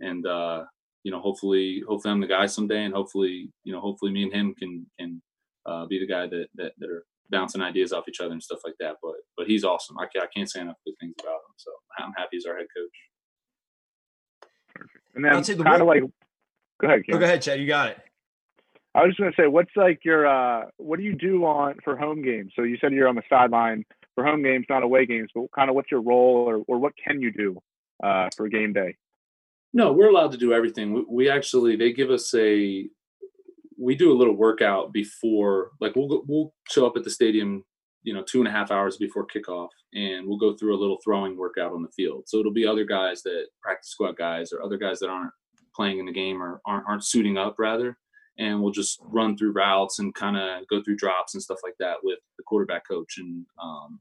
and, uh, you know, hopefully, hopefully I'm the guy someday, and hopefully, you know, hopefully me and him can, can, uh, be the guy that, that, that are bouncing ideas off each other and stuff like that. But, but he's awesome. I can't, I can't say enough good things about him. So I'm happy he's our head coach. Perfect. And then the kind of like, go ahead, Cam. Oh, go ahead, Chad. You got it. I was just going to say, what's like your, uh, what do you do on for home games? So you said you're on the sideline for home games, not away games, but kind of what's your role, or, or what can you do uh, for game day? No, we're allowed to do everything. We, we actually, they give us a, we do a little workout before, like we'll we'll show up at the stadium, you know, two and a half hours before kickoff, and we'll go through a little throwing workout on the field. So it'll be other guys that practice squad guys, or other guys that aren't playing in the game, or aren't, aren't suiting up rather. And we'll just run through routes and kind of go through drops and stuff like that with the quarterback coach and um,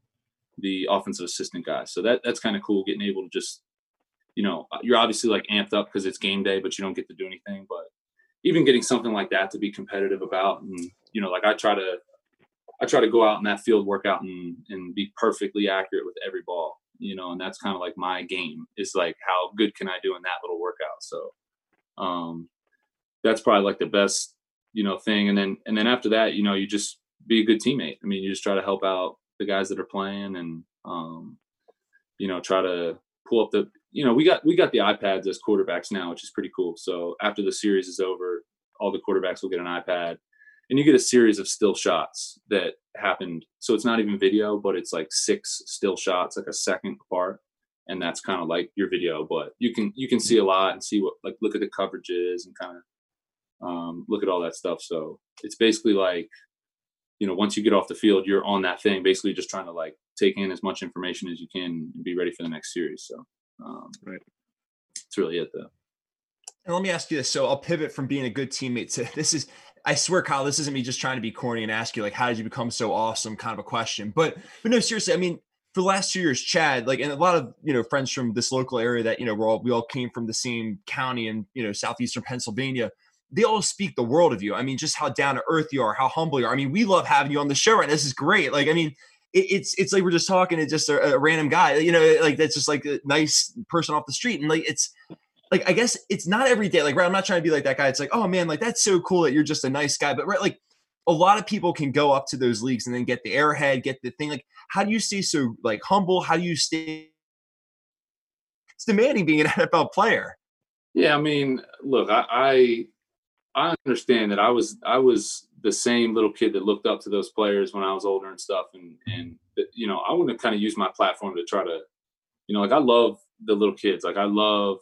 the offensive assistant guy. So that that's kind of cool, getting able to just, you know, you're obviously like amped up because it's game day, but you don't get to do anything. But even getting something like that to be competitive about, and, you know, like I try to, I try to go out in that field workout and, and be perfectly accurate with every ball, you know, and that's kind of like my game is like, how good can I do in that little workout? So, um, that's probably like the best, you know, thing. And then, and then after that, you know, you just be a good teammate. I mean, you just try to help out the guys that are playing, and, um, you know, try to pull up the, you know, we got, we got the iPads as quarterbacks now, which is pretty cool. So after the series is over, all the quarterbacks will get an iPad, and you get a series of still shots that happened. So it's not even video, but it's like six still shots, like a second apart. And that's kind of like your video, but you can, you can see a lot and see what, like, look at the coverages and kind of, um look at all that stuff. So it's basically like, you know, once you get off the field, you're on that thing, basically just trying to like take in as much information as you can and be ready for the next series. So um right, that's really it though. And let me ask you this, so I'll pivot from being a good teammate to this is, I swear, Kyle, this isn't me just trying to be corny and ask you like, how did you become so awesome kind of a question, but but no, seriously, I mean, for the last two years, Chad, like, and a lot of, you know, friends from this local area that, you know, we're all, we all came from the same county in, you know, southeastern Pennsylvania, they all speak the world of you. I mean, just how down to earth you are, how humble you are. I mean, we love having you on the show right now. This is great. Like, I mean, it, it's, it's like, we're just talking to just a, a random guy, you know, like that's just like a nice person off the street. And like, it's like, I guess it's not every day. Like, right. I'm not trying to be like that guy. It's like, oh man, like that's so cool that you're just a nice guy. But right. Like a lot of people can go up to those leagues and then get the airhead, get the thing. Like, how do you stay so like humble? How do you stay? It's demanding being an N F L player. Yeah. I mean, look, I, I, I understand that I was I was the same little kid that looked up to those players when I was older and stuff, and and you know, I want to kind of use my platform to try to, you know, like I love the little kids, like I love,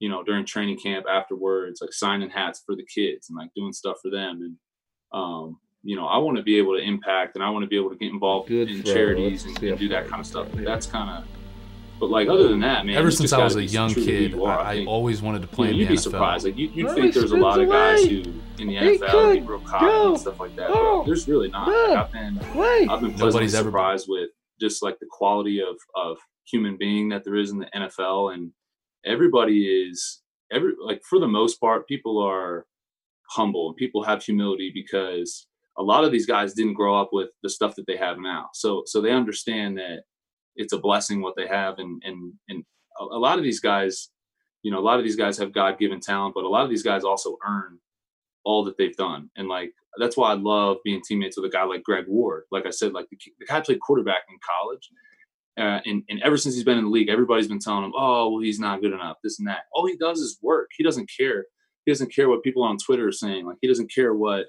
you know, during training camp afterwards, like signing hats for the kids and like doing stuff for them, and um, you know, I want to be able to impact, and I want to be able to get involved Good in throw. charities and, and do that kind of stuff. Yeah. That's kind of. But like other than that, man, ever since I was a young kid, I, I think, always wanted to play you know, in the N F L. You'd be surprised. Like you, you'd Let think there's a lot away. of guys who in the he N F L get real cocky and stuff like that. Go, but there's really not. Go, like, I've been, play. I've been pleasantly Nobody's surprised ever... with just like the quality of of human being that there is in the N F L, and everybody is every like for the most part, people are humble and people have humility because a lot of these guys didn't grow up with the stuff that they have now, so so they understand that. It's a blessing what they have. And, and, and a lot of these guys, you know, a lot of these guys have God-given talent, but a lot of these guys also earn all that they've done. And like, that's why I love being teammates with a guy like Greg Ward. Like I said, like the, the guy played quarterback in college. Uh, and, and ever since he's been in the league, everybody's been telling him, oh, well, he's not good enough, this and that. All he does is work. He doesn't care. He doesn't care what people on Twitter are saying. Like he doesn't care what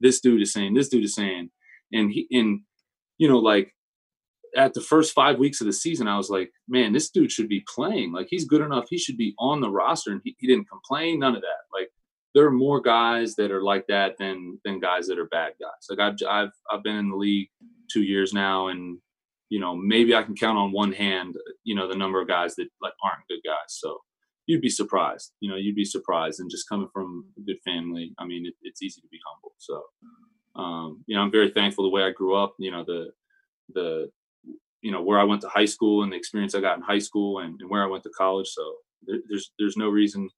this dude is saying, this dude is saying. And he, and you know, like, at the first five weeks of the season, I was like, man, this dude should be playing. Like, he's good enough. He should be on the roster. And he, he didn't complain, none of that. Like, there are more guys that are like that than than guys that are bad guys. Like, I've I've, I've been in the league two years now, and, you know, maybe I can count on one hand, you know, the number of guys that, like, aren't good guys. So you'd be surprised. You know, you'd be surprised. And just coming from a good family, I mean, it, it's easy to be humble. So, um, you know, I'm very thankful the way I grew up, you know, the the – you know, where I went to high school and the experience I got in high school and, and where I went to college. So there, there's, there's no reason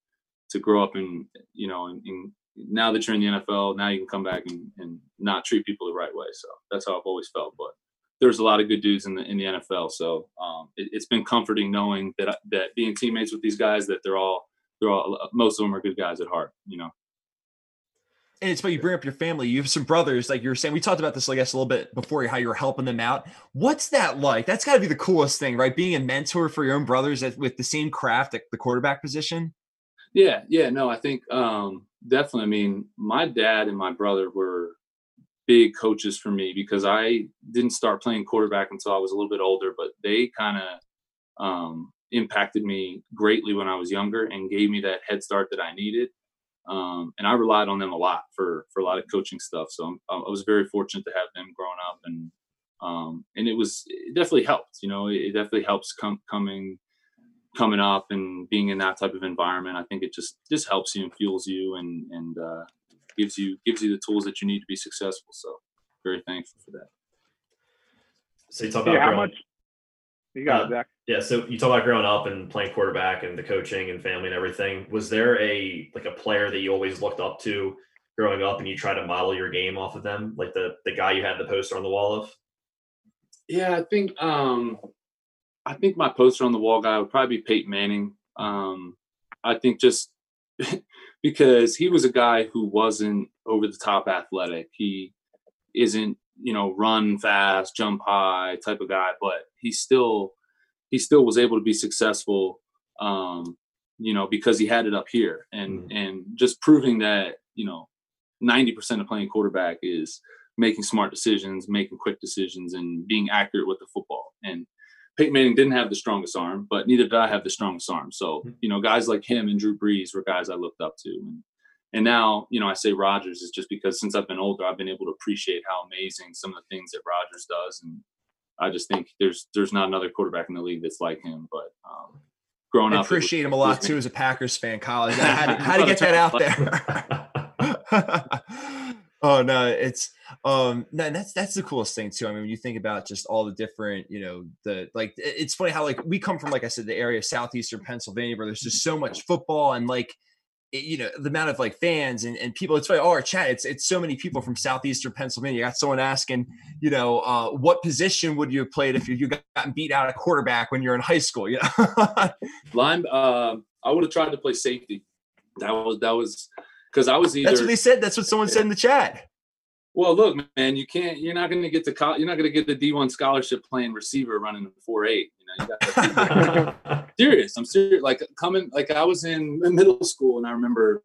to grow up and, you know, and, and now that you're in the N F L, now you can come back and, and not treat people the right way. So that's how I've always felt. But there's a lot of good dudes in the in the N F L. So um, it, it's been comforting knowing that that being teammates with these guys, that they're all they're all most of them are good guys at heart, you know. And it's funny you bring up your family. You have some brothers, like you were saying. We talked about this, I guess, a little bit before, how you were helping them out. What's that like? That's got to be the coolest thing, right? Being a mentor for your own brothers with the same craft at the quarterback position. Yeah, yeah, no, I think um, definitely. I mean, my dad and my brother were big coaches for me because I didn't start playing quarterback until I was a little bit older, but they kind of um, impacted me greatly when I was younger and gave me that head start that I needed. Um, and I relied on them a lot for, for a lot of coaching stuff. So I'm, I was very fortunate to have them growing up, and, um, and it was, it definitely helped, you know, it definitely helps com- coming, coming up and being in that type of environment. I think it just, just helps you and fuels you and, and, uh, gives you, gives you the tools that you need to be successful. So very thankful for that. So you talk about hey, how much you got uh, Zach. Yeah. So you talk about growing up and playing quarterback and the coaching and family and everything. Was there a, like a player that you always looked up to growing up and you try to model your game off of them? Like the, the guy you had the poster on the wall of? Yeah, I think, um, I think my poster on the wall guy would probably be Peyton Manning. Um, I think just because he was a guy who wasn't over the top athletic. He isn't, you know, run fast, jump high type of guy, but he still, he still was able to be successful, um, you know, because he had it up here and, mm-hmm. and just proving that, you know, ninety percent of playing quarterback is making smart decisions, making quick decisions, and being accurate with the football. And Peyton Manning didn't have the strongest arm, but neither did I have the strongest arm. So, you know, guys like him and Drew Brees were guys I looked up to. And, and now, you know, I say Rodgers is just because since I've been older, I've been able to appreciate how amazing some of the things that Rodgers does. And I just think there's there's not another quarterback in the league that's like him. But um, growing I up, I appreciate was, him a lot, too, as a Packers fan, Kyle. I had, had to get that out there. Oh, no, it's um, – no, that's that's the coolest thing, too. I mean, when you think about just all the different, you know, the – like, it's funny how, like, we come from, like I said, the area of southeastern Pennsylvania where there's just so much football and, like, it, you know, the amount of, like, fans and, and people – it's like, oh, our chat, it's it's so many people from southeastern Pennsylvania. You got someone asking, you know, uh, what position would you have played if you, you got gotten beat out at quarterback when you're in high school, you know? Line, uh, I would have tried to play safety. That was that was – Because I was either. That's what they said. That's what someone said in the chat. Well, look, man, you can't. You're not going to get the. You're not going to get the D one scholarship playing receiver running the four eight. You know, you got serious. I'm serious. Like coming. Like I was in middle school, and I remember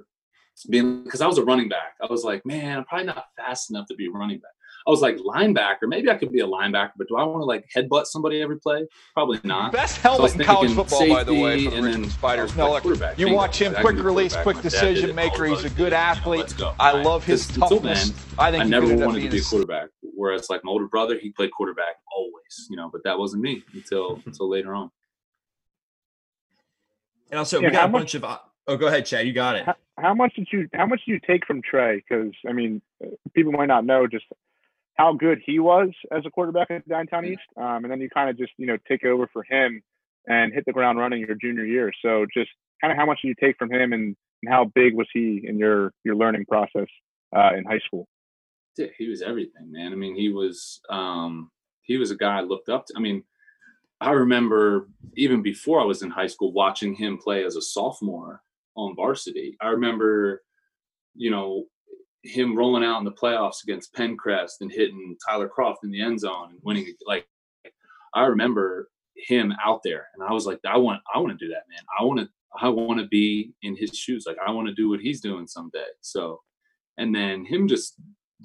being because I was a running back. I was like, man, I'm probably not fast enough to be a running back. I was like linebacker. Maybe I could be a linebacker, but do I want to like headbutt somebody every play? Probably not. Best helmet so in college football, safety, by the way, for the Richmond Spiders. No, like, you watch him, quick release, quick decision maker. He's a good athlete. I love his toughness. Then, I think I never wanted to be a quarterback. Whereas like my older brother, he played quarterback always, you know. But that wasn't me until until later on. And also, yeah, we got a much, bunch of. Oh, go ahead, Chad. You got it. How, how much did you? How much do you take from Trey? Because I mean, people might not know just how good he was as a quarterback at Downingtown East. Um, and then you kind of just, you know, take over for him and hit the ground running your junior year. So just kind of how much do you take from him and, and how big was he in your, your learning process uh, in high school? Dude, he was everything, man. I mean, he was, um, he was a guy I looked up to. I mean, I remember even before I was in high school, watching him play as a sophomore on varsity. I remember, you know, him rolling out in the playoffs against Pencrest and hitting Tyler Croft in the end zone and winning. Like I remember him out there and I was like, I want, I want to do that, man. I want to, I want to be in his shoes. Like I want to do what he's doing someday. So, and then him just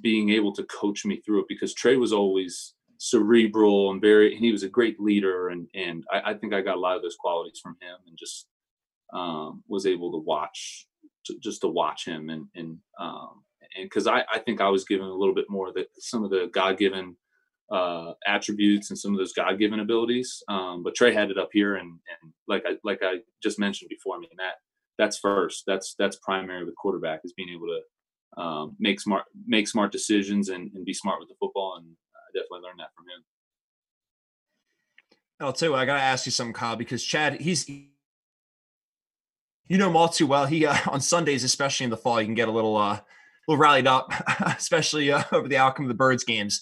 being able to coach me through it because Trey was always cerebral and very, and he was a great leader. And, and I, I think I got a lot of those qualities from him and just um, was able to watch, to, just to watch him and, and, um, And because I, I think I was given a little bit more that some of the God-given uh, attributes and some of those God-given abilities, um, but Trey had it up here, and, and like I like I just mentioned before, I mean that that's first, that's that's primary with quarterback is being able to um, make smart make smart decisions and, and be smart with the football, and I definitely learned that from him. I'll tell you what, I gotta ask you something, Kyle, because Chad, he's. You know him all too well. He uh, on Sundays, especially in the fall, you can get a little. Uh, Well, rallied up, especially uh, over the outcome of the Birds games.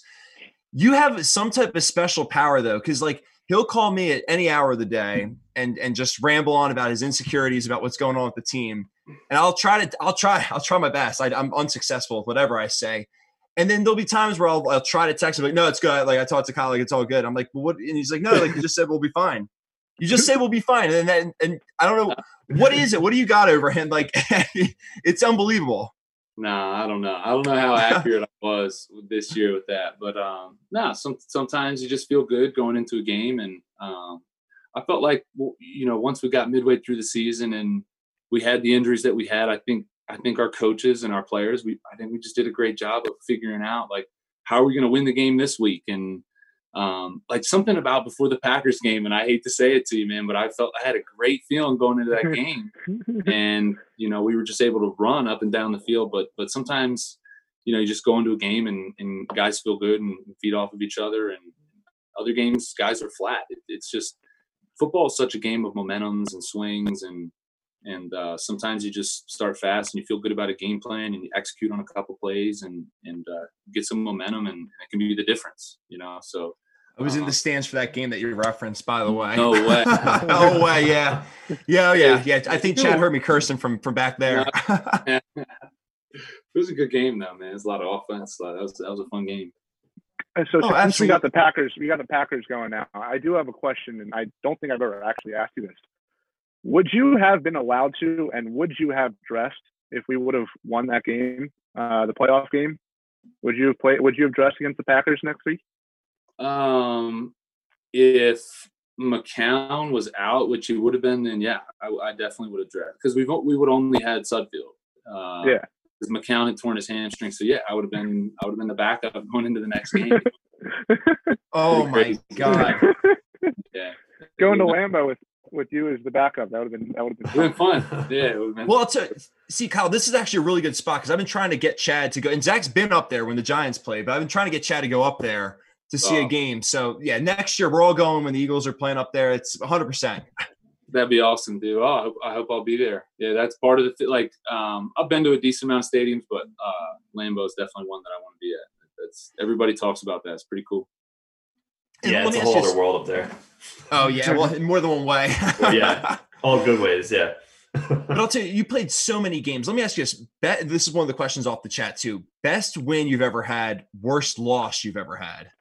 You have some type of special power, though, because, like, he'll call me at any hour of the day and and just ramble on about his insecurities about what's going on with the team. And I'll try to – I'll try I'll try my best. I, I'm unsuccessful with whatever I say. And then there'll be times where I'll, I'll try to text him, like, no, it's good. Like, I talked to Kyle, like, it's all good. I'm like, well, what – and he's like, no, like, you just said we'll be fine. You just said we'll be fine. And then – and I don't know – what is it? What do you got over him? Like, it's unbelievable. Nah, I don't know. I don't know how accurate I was this year with that, but um, nah. Some sometimes you just feel good going into a game, and um, I felt like, you know, once we got midway through the season and we had the injuries that we had, I think I think our coaches and our players, we I think we just did a great job of figuring out, like, how are we going to win the game this week, and um, like something about before the Packers game, and I hate to say it to you, man, but I felt I had a great feeling going into that game. And, you know, we were just able to run up and down the field, but, but sometimes, you know, you just go into a game and, and guys feel good and feed off of each other, and other games, guys are flat. It, it's just, football is such a game of momentums and swings, and, and, uh, sometimes you just start fast and you feel good about a game plan and you execute on a couple plays and, and, uh, get some momentum, and it can be the difference, you know? So, I was in the stands for that game that you referenced, by the way. No way. No way, yeah. Yeah, yeah, yeah. I think Chad heard me cursing from, from back there. It was a good game, though, man. It was a lot of offense. That was that was a fun game. And so oh, since absolutely. we got the Packers, we got the Packers going now. I do have a question, and I don't think I've ever actually asked you this. Would you have been allowed to, and would you have dressed if we would have won that game, uh, the playoff game? Would you have played? Would you have dressed against the Packers next week? Um, if McCown was out, which he would have been, then yeah, I, I definitely would have dressed, because we've we would only had Sudfeld. Uh, yeah, because McCown had torn his hamstring, so yeah, I would have been I would have been the backup going into the next game. Oh my god! Yeah, going to Lambeau with with you as the backup, that would have been that would have been fun. Yeah, it would have been. Well, I'll tell you, see, Kyle, this is actually a really good spot, because I've been trying to get Chad to go, and Zach's been up there when the Giants play, but I've been trying to get Chad to go up there to see oh. a game. So, yeah, next year we're all going when the Eagles are playing up there. It's one hundred percent. That'd be awesome, dude. Oh, I hope, I hope I'll be there. Yeah, that's part of the th- – like, um, I've been to a decent amount of stadiums, but uh, Lambeau's definitely one that I want to be at. That's everybody talks about that. It's pretty cool. And yeah, it's a whole other just, world up there. Oh, yeah, well, in more than one way. Well, yeah, all good ways, yeah. But I'll tell you, you played so many games. Let me ask you this. This is one of the questions off the chat, too. Best win you've ever had, worst loss you've ever had?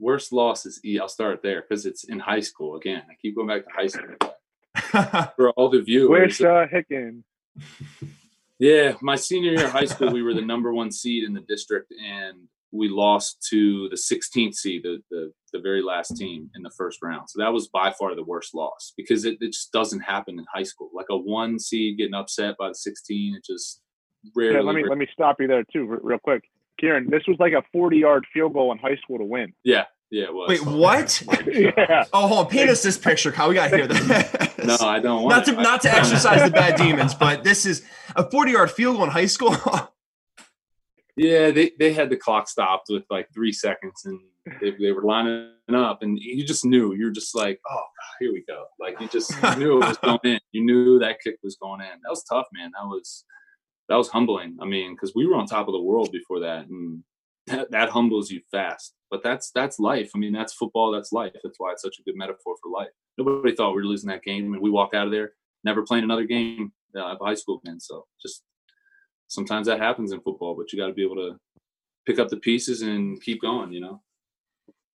Worst loss is E. I'll start there because it's in high school again. I keep going back to high school for all the viewers. Where's uh, Hicken? Yeah, my senior year of high school, we were the number one seed in the district, and we lost to the sixteenth seed, the the, the very last team in the first round. So that was by far the worst loss, because it, it just doesn't happen in high school. Like a one seed getting upset by the sixteen, it just rarely. Yeah, let me re- let me stop you there too, real quick. Kieran, this was like a forty-yard field goal in high school to win. Yeah, yeah, it was. Wait, what? Yeah. Oh, hold on. Paint us this picture, Kyle. We got to hear that. No, I don't want not to. It. Not to exercise the bad demons, but this is a forty-yard field goal in high school. Yeah, they, they had the clock stopped with like three seconds, and they, they were lining up, and you just knew. You were just like, oh, God, here we go. Like, you just you knew it was going in. You knew that kick was going in. That was tough, man. That was – That was humbling. I mean, because we were on top of the world before that, and that, that humbles you fast. But that's that's life. I mean, that's football. That's life. That's why it's such a good metaphor for life. Nobody thought we were losing that game, and we walked out of there never playing another game of high school again. So just sometimes that happens in football, but you got to be able to pick up the pieces and keep going, you know?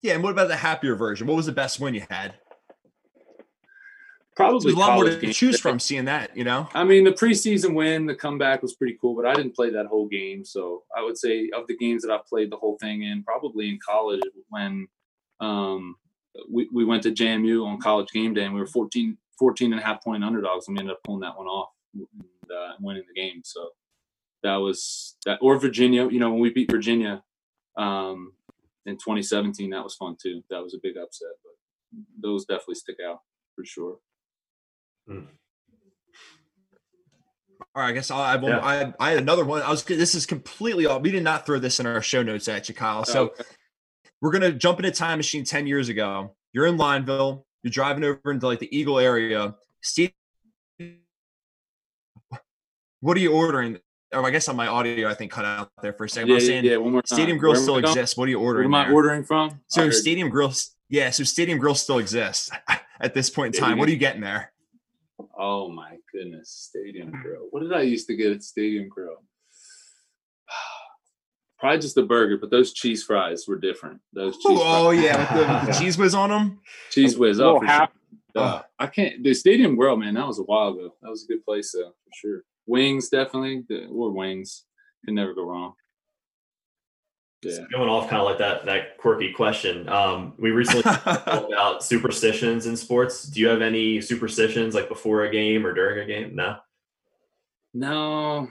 Yeah, and what about the happier version? What was the best win you had? Probably a lot more to choose from seeing that, you know? I mean, the preseason win, the comeback was pretty cool, but I didn't play that whole game. So I would say of the games that I've played the whole thing in, probably in college when um, we, we went to J M U on college game day, and we were fourteen, fourteen and a half point underdogs, and we ended up pulling that one off and uh, winning the game. So that was that. Or Virginia, you know, when we beat Virginia um, in twenty seventeen, that was fun too. That was a big upset, but those definitely stick out for sure. Mm. All right, I guess I'll, I, will, yeah. I I had another one. I was this is completely off. We did not throw this in our show notes at you, Kyle. So okay. We're gonna jump in a time machine ten years ago. You're in Lineville. You're driving over into like the Eagle area. Steve, what are you ordering? oh, I guess on my audio, I think cut out there for a second. Yeah, I was saying, yeah, one more time. Stadium Grill Where still exists. What are you ordering? What am I there? ordering from? So Stadium Grill, yeah. So Stadium Grill still exists at this point in time. What are you getting there? Oh my goodness, Stadium Grill. What did I used to get at Stadium Grill? Probably just the burger, but those cheese fries were different. Those cheese oh, fries. oh yeah, with the, with the Cheese Whiz on them. Cheese Whiz, oh, for sure. Uh, I can't. The Stadium Grill, man, that was a while ago. That was a good place, though, for sure. Wings, definitely. Or wings, can never go wrong. Yeah. So going off kind of like that that quirky question. Um, we recently talked about superstitions in sports. Do you have any superstitions like before a game or during a game? No. No,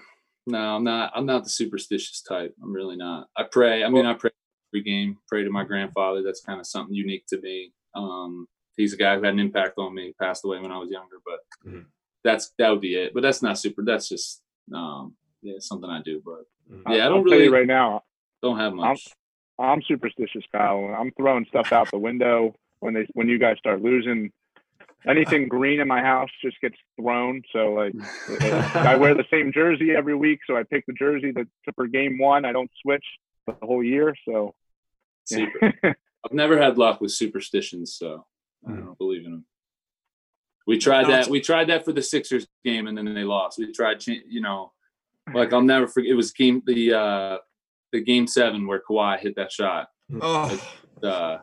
no, I'm not. I'm not the superstitious type. I'm really not. I pray. I mean, I pray every game. Pray to my grandfather. That's kind of something unique to me. Um, he's a guy who had an impact on me. He passed away when I was younger, but mm-hmm. that's that would be it. But that's not super. That's just um, yeah, something I do. But mm-hmm. yeah, I don't I'll really right now. Don't have much. I'm, I'm superstitious, Kyle. I'm throwing stuff out the window when they when you guys start losing. Anything green in my house just gets thrown. So like, I wear the same jersey every week. So I pick the jersey that for game one. I don't switch the whole year. So super. I've never had luck with superstitions, so I don't believe in them. We tried that. We tried that for the Sixers game, and then they lost. We tried, you know, like I'll never forget. It was game the. uh The game seven where Kawhi hit that shot. Oh, uh,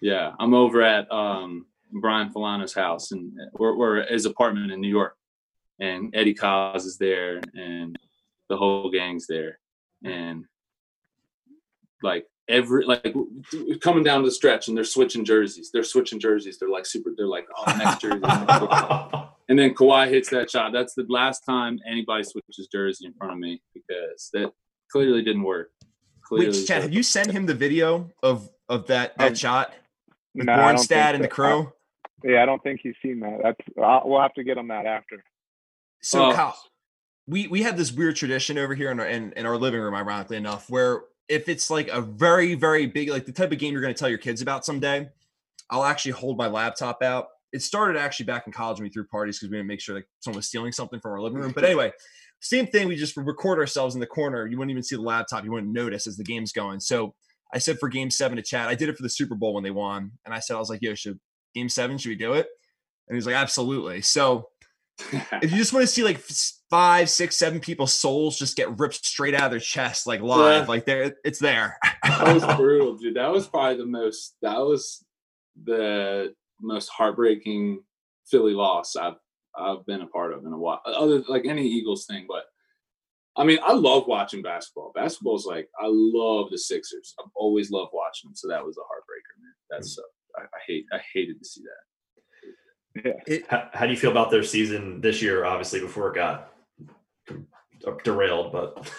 yeah. I'm over at um, Brian Falano's house and or, or his apartment in New York, and Eddie Cos is there, and the whole gang's there, and like every like coming down to the stretch, and they're switching jerseys. They're switching jerseys. They're like super. They're like oh next jersey. And then Kawhi hits that shot. That's the last time anybody switches jersey in front of me because that clearly didn't work. Clearly Wait, Chad, have you sent him the video of, of that, that um, shot with no, Bornstad and so. the crew? I, yeah, I don't think he's seen that. That's, I'll, we'll have to get him that after. So, oh. Kyle, we, we have this weird tradition over here in our, in, in our living room, ironically enough, where if it's like a very, very big – like the type of game you're going to tell your kids about someday, I'll actually hold my laptop out. It started actually back in college when we threw parties because we didn't make sure like someone was stealing something from our living room. But anyway – same thing. We just record ourselves in the corner. You wouldn't even see the laptop. You wouldn't notice as the game's going. So I said for game seven to Chad, I did it for the Super Bowl when they won. And I said, I was like, yo, should game seven, should we do it? And he was like, absolutely. So if you just want to see like five, six, seven people's souls just get ripped straight out of their chest, like live, yeah. like there, it's there. That was brutal, dude. That was probably the most, that was the most heartbreaking Philly loss I've I've been a part of in a while, other like any Eagles thing. But I mean, I love watching basketball. Basketball's like, I love the Sixers. I've always loved watching them. So that was a heartbreaker, man. That's mm-hmm. uh, I, I hate, I hated to see that. Yeah. It, how, how do you feel about their season this year? Obviously before it got derailed, but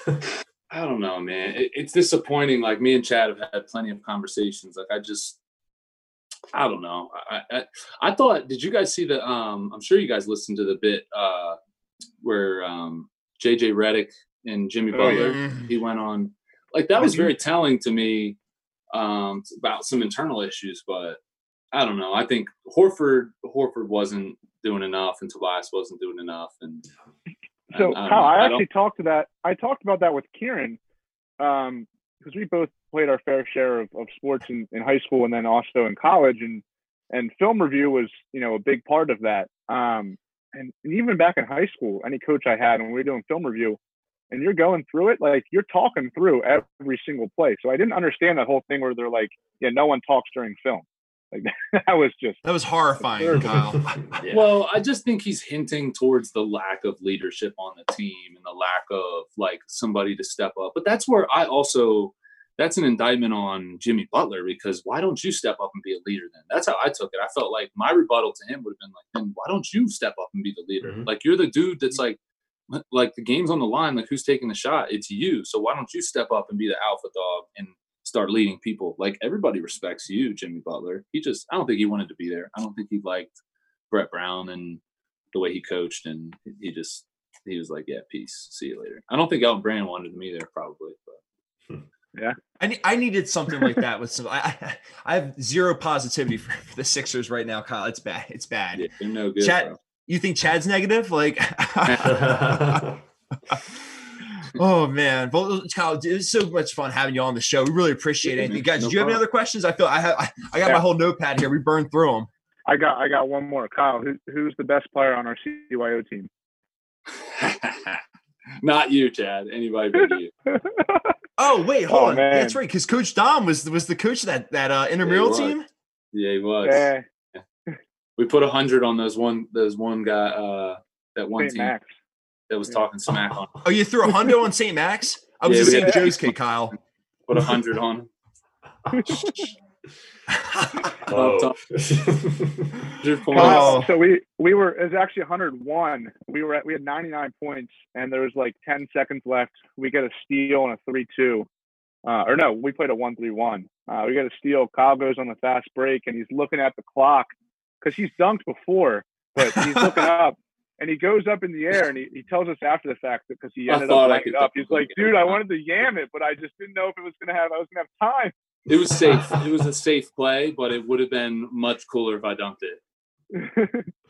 I don't know, man. It, it's disappointing. Like me and Chad have had plenty of conversations. Like I just, I don't know. I, I I thought, did you guys see the, um, I'm sure you guys listened to the bit uh, where um, J J Redick and Jimmy Butler, oh, yeah. he went on. Like, that was very telling to me um, about some internal issues, but I don't know. I think Horford Horford wasn't doing enough and Tobias wasn't doing enough. And So, and I, Kyle, I actually I talked to that. I talked about that with Kieran because um, we both played our fair share of, of sports in, in high school and then also in college, and and film review was, you know, a big part of that. Um, and, and even back in high school, any coach I had when we were doing film review, and you're going through it, like you're talking through every single play. So I didn't understand that whole thing where they're like, yeah, no one talks during film. Like that was just that was horrifying, Kyle. yeah. Well, I just think he's hinting towards the lack of leadership on the team and the lack of like somebody to step up. But that's where I also. That's an indictment on Jimmy Butler because why don't you step up and be a leader then? That's how I took it. I felt like my rebuttal to him would have been like, then why don't you step up and be the leader? Mm-hmm. Like you're the dude that's like, like the game's on the line. Like who's taking the shot? It's you. So why don't you step up and be the alpha dog and start leading people? Like everybody respects you, Jimmy Butler. He just, I don't think he wanted to be there. I don't think he liked Brett Brown and the way he coached. And he just, he was like, yeah, peace. See you later. I don't think Elton Brand wanted him either probably, but hmm. Yeah, I I needed something like that with some. I I have zero positivity for the Sixers right now, Kyle. It's bad. It's bad. Yeah, they're no good. Chad, bro. You think Chad's negative? Like, Oh, man. Kyle, it was so much fun having you on the show. We really appreciate it. Guys, no do you have problem. any other questions? I feel I have, I, I got yeah. my whole notepad here. We burned through them. I got I got one more. Kyle, who, who's the best player on our C Y O team? Not you, Chad. Anybody but you. Oh, wait, hold oh, on. Man. That's right, because Coach Dom was was the coach of that, that uh, intramural yeah, team. Yeah, he was. Yeah. Yeah. We put a hundred on those one those one guy uh, that one Saint team Max. that was yeah. talking smack on. Oh, you threw a hundo on Saint Max? I was yeah, the Saint Joe's kid, Kyle. Put a hundred on him. Oh. Kyle, so we we were it was actually one hundred one. We were at we had ninety-nine points, and there was like ten seconds left. We got a steal and a three two, uh, or no, we played a one three one. Uh, we got a steal. Kyle goes on the fast break, and he's looking at the clock because he's dunked before, but he's looking up, and he goes up in the air, and he, he tells us after the fact that because he ended up lighting it up. He's like, dude, I wanted to yam it, but I just didn't know if it was gonna have I was gonna have time. It was safe. It was a safe play, but it would have been much cooler if I dunked it.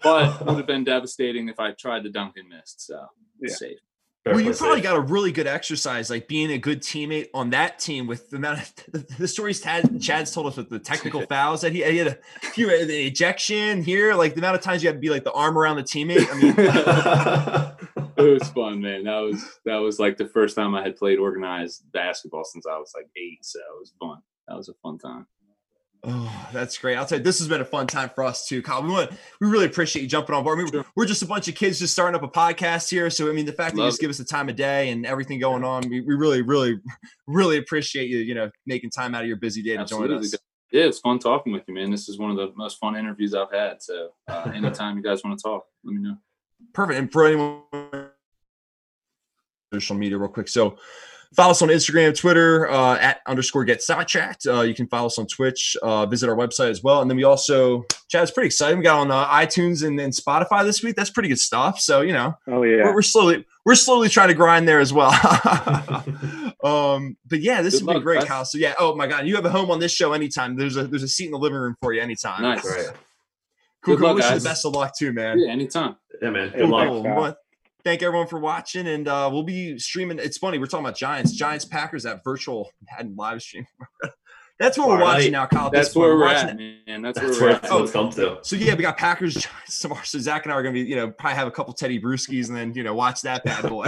But it would have been devastating if I tried to dunk and missed. So yeah. safe. Fair well, you probably safe. got a really good exercise, like being a good teammate on that team with the amount of the stories Tad, Chad's told us with the technical fouls that he, he had a few the ejection here, like the amount of times you had to be like the arm around the teammate. I mean, it was fun, man. That was that was like the first time I had played organized basketball since I was like eight, so it was fun. That was a fun time. Oh, that's great. I'll tell you, this has been a fun time for us too, Kyle. We want, we really appreciate you jumping on board. I mean, sure. We're just a bunch of kids just starting up a podcast here. So, I mean, the fact Love that you just it. give us the time of day and everything going on, we, we really, really, really appreciate you, you know, making time out of your busy day to Absolutely. join us. Yeah, it was fun talking with you, man. This is one of the most fun interviews I've had. So uh, anytime you guys want to talk, let me know. Perfect. And for anyone, social media real quick. So, follow us on Instagram, Twitter, uh, at underscore get sidetracked. Uh, you can follow us on Twitch. Uh, visit our website as well. And then we also, Chad, it's pretty exciting. We got on uh, iTunes and, and Spotify this week. That's pretty good stuff. So, you know, oh, yeah. we're, we're slowly we're slowly trying to grind there as well. um, but, yeah, this good would luck, be great, guys. Kyle. So, yeah, oh, my God. You have a home on this show anytime. There's a there's a seat in the living room for you anytime. Nice. Right. Cool, cool. Luck, wish you the best of luck, too, man. Yeah, anytime. Yeah, man. Good cool, luck. Thank everyone for watching, and uh, we'll be streaming. It's funny, we're talking about Giants, Giants, Packers, that virtual and live stream. That's what All we're right. watching now, Kyle. That's where we're, we're at, that. man. That's, That's where we're at. Oh, come to. So yeah, we got Packers, Giants tomorrow. So Zach and I are gonna be, you know, probably have a couple Teddy Brewskis, and then you know, watch that bad boy.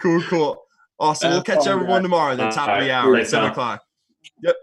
Cool, cool, awesome. We'll catch everyone tomorrow, then top of the hour, at seven o'clock. Yep.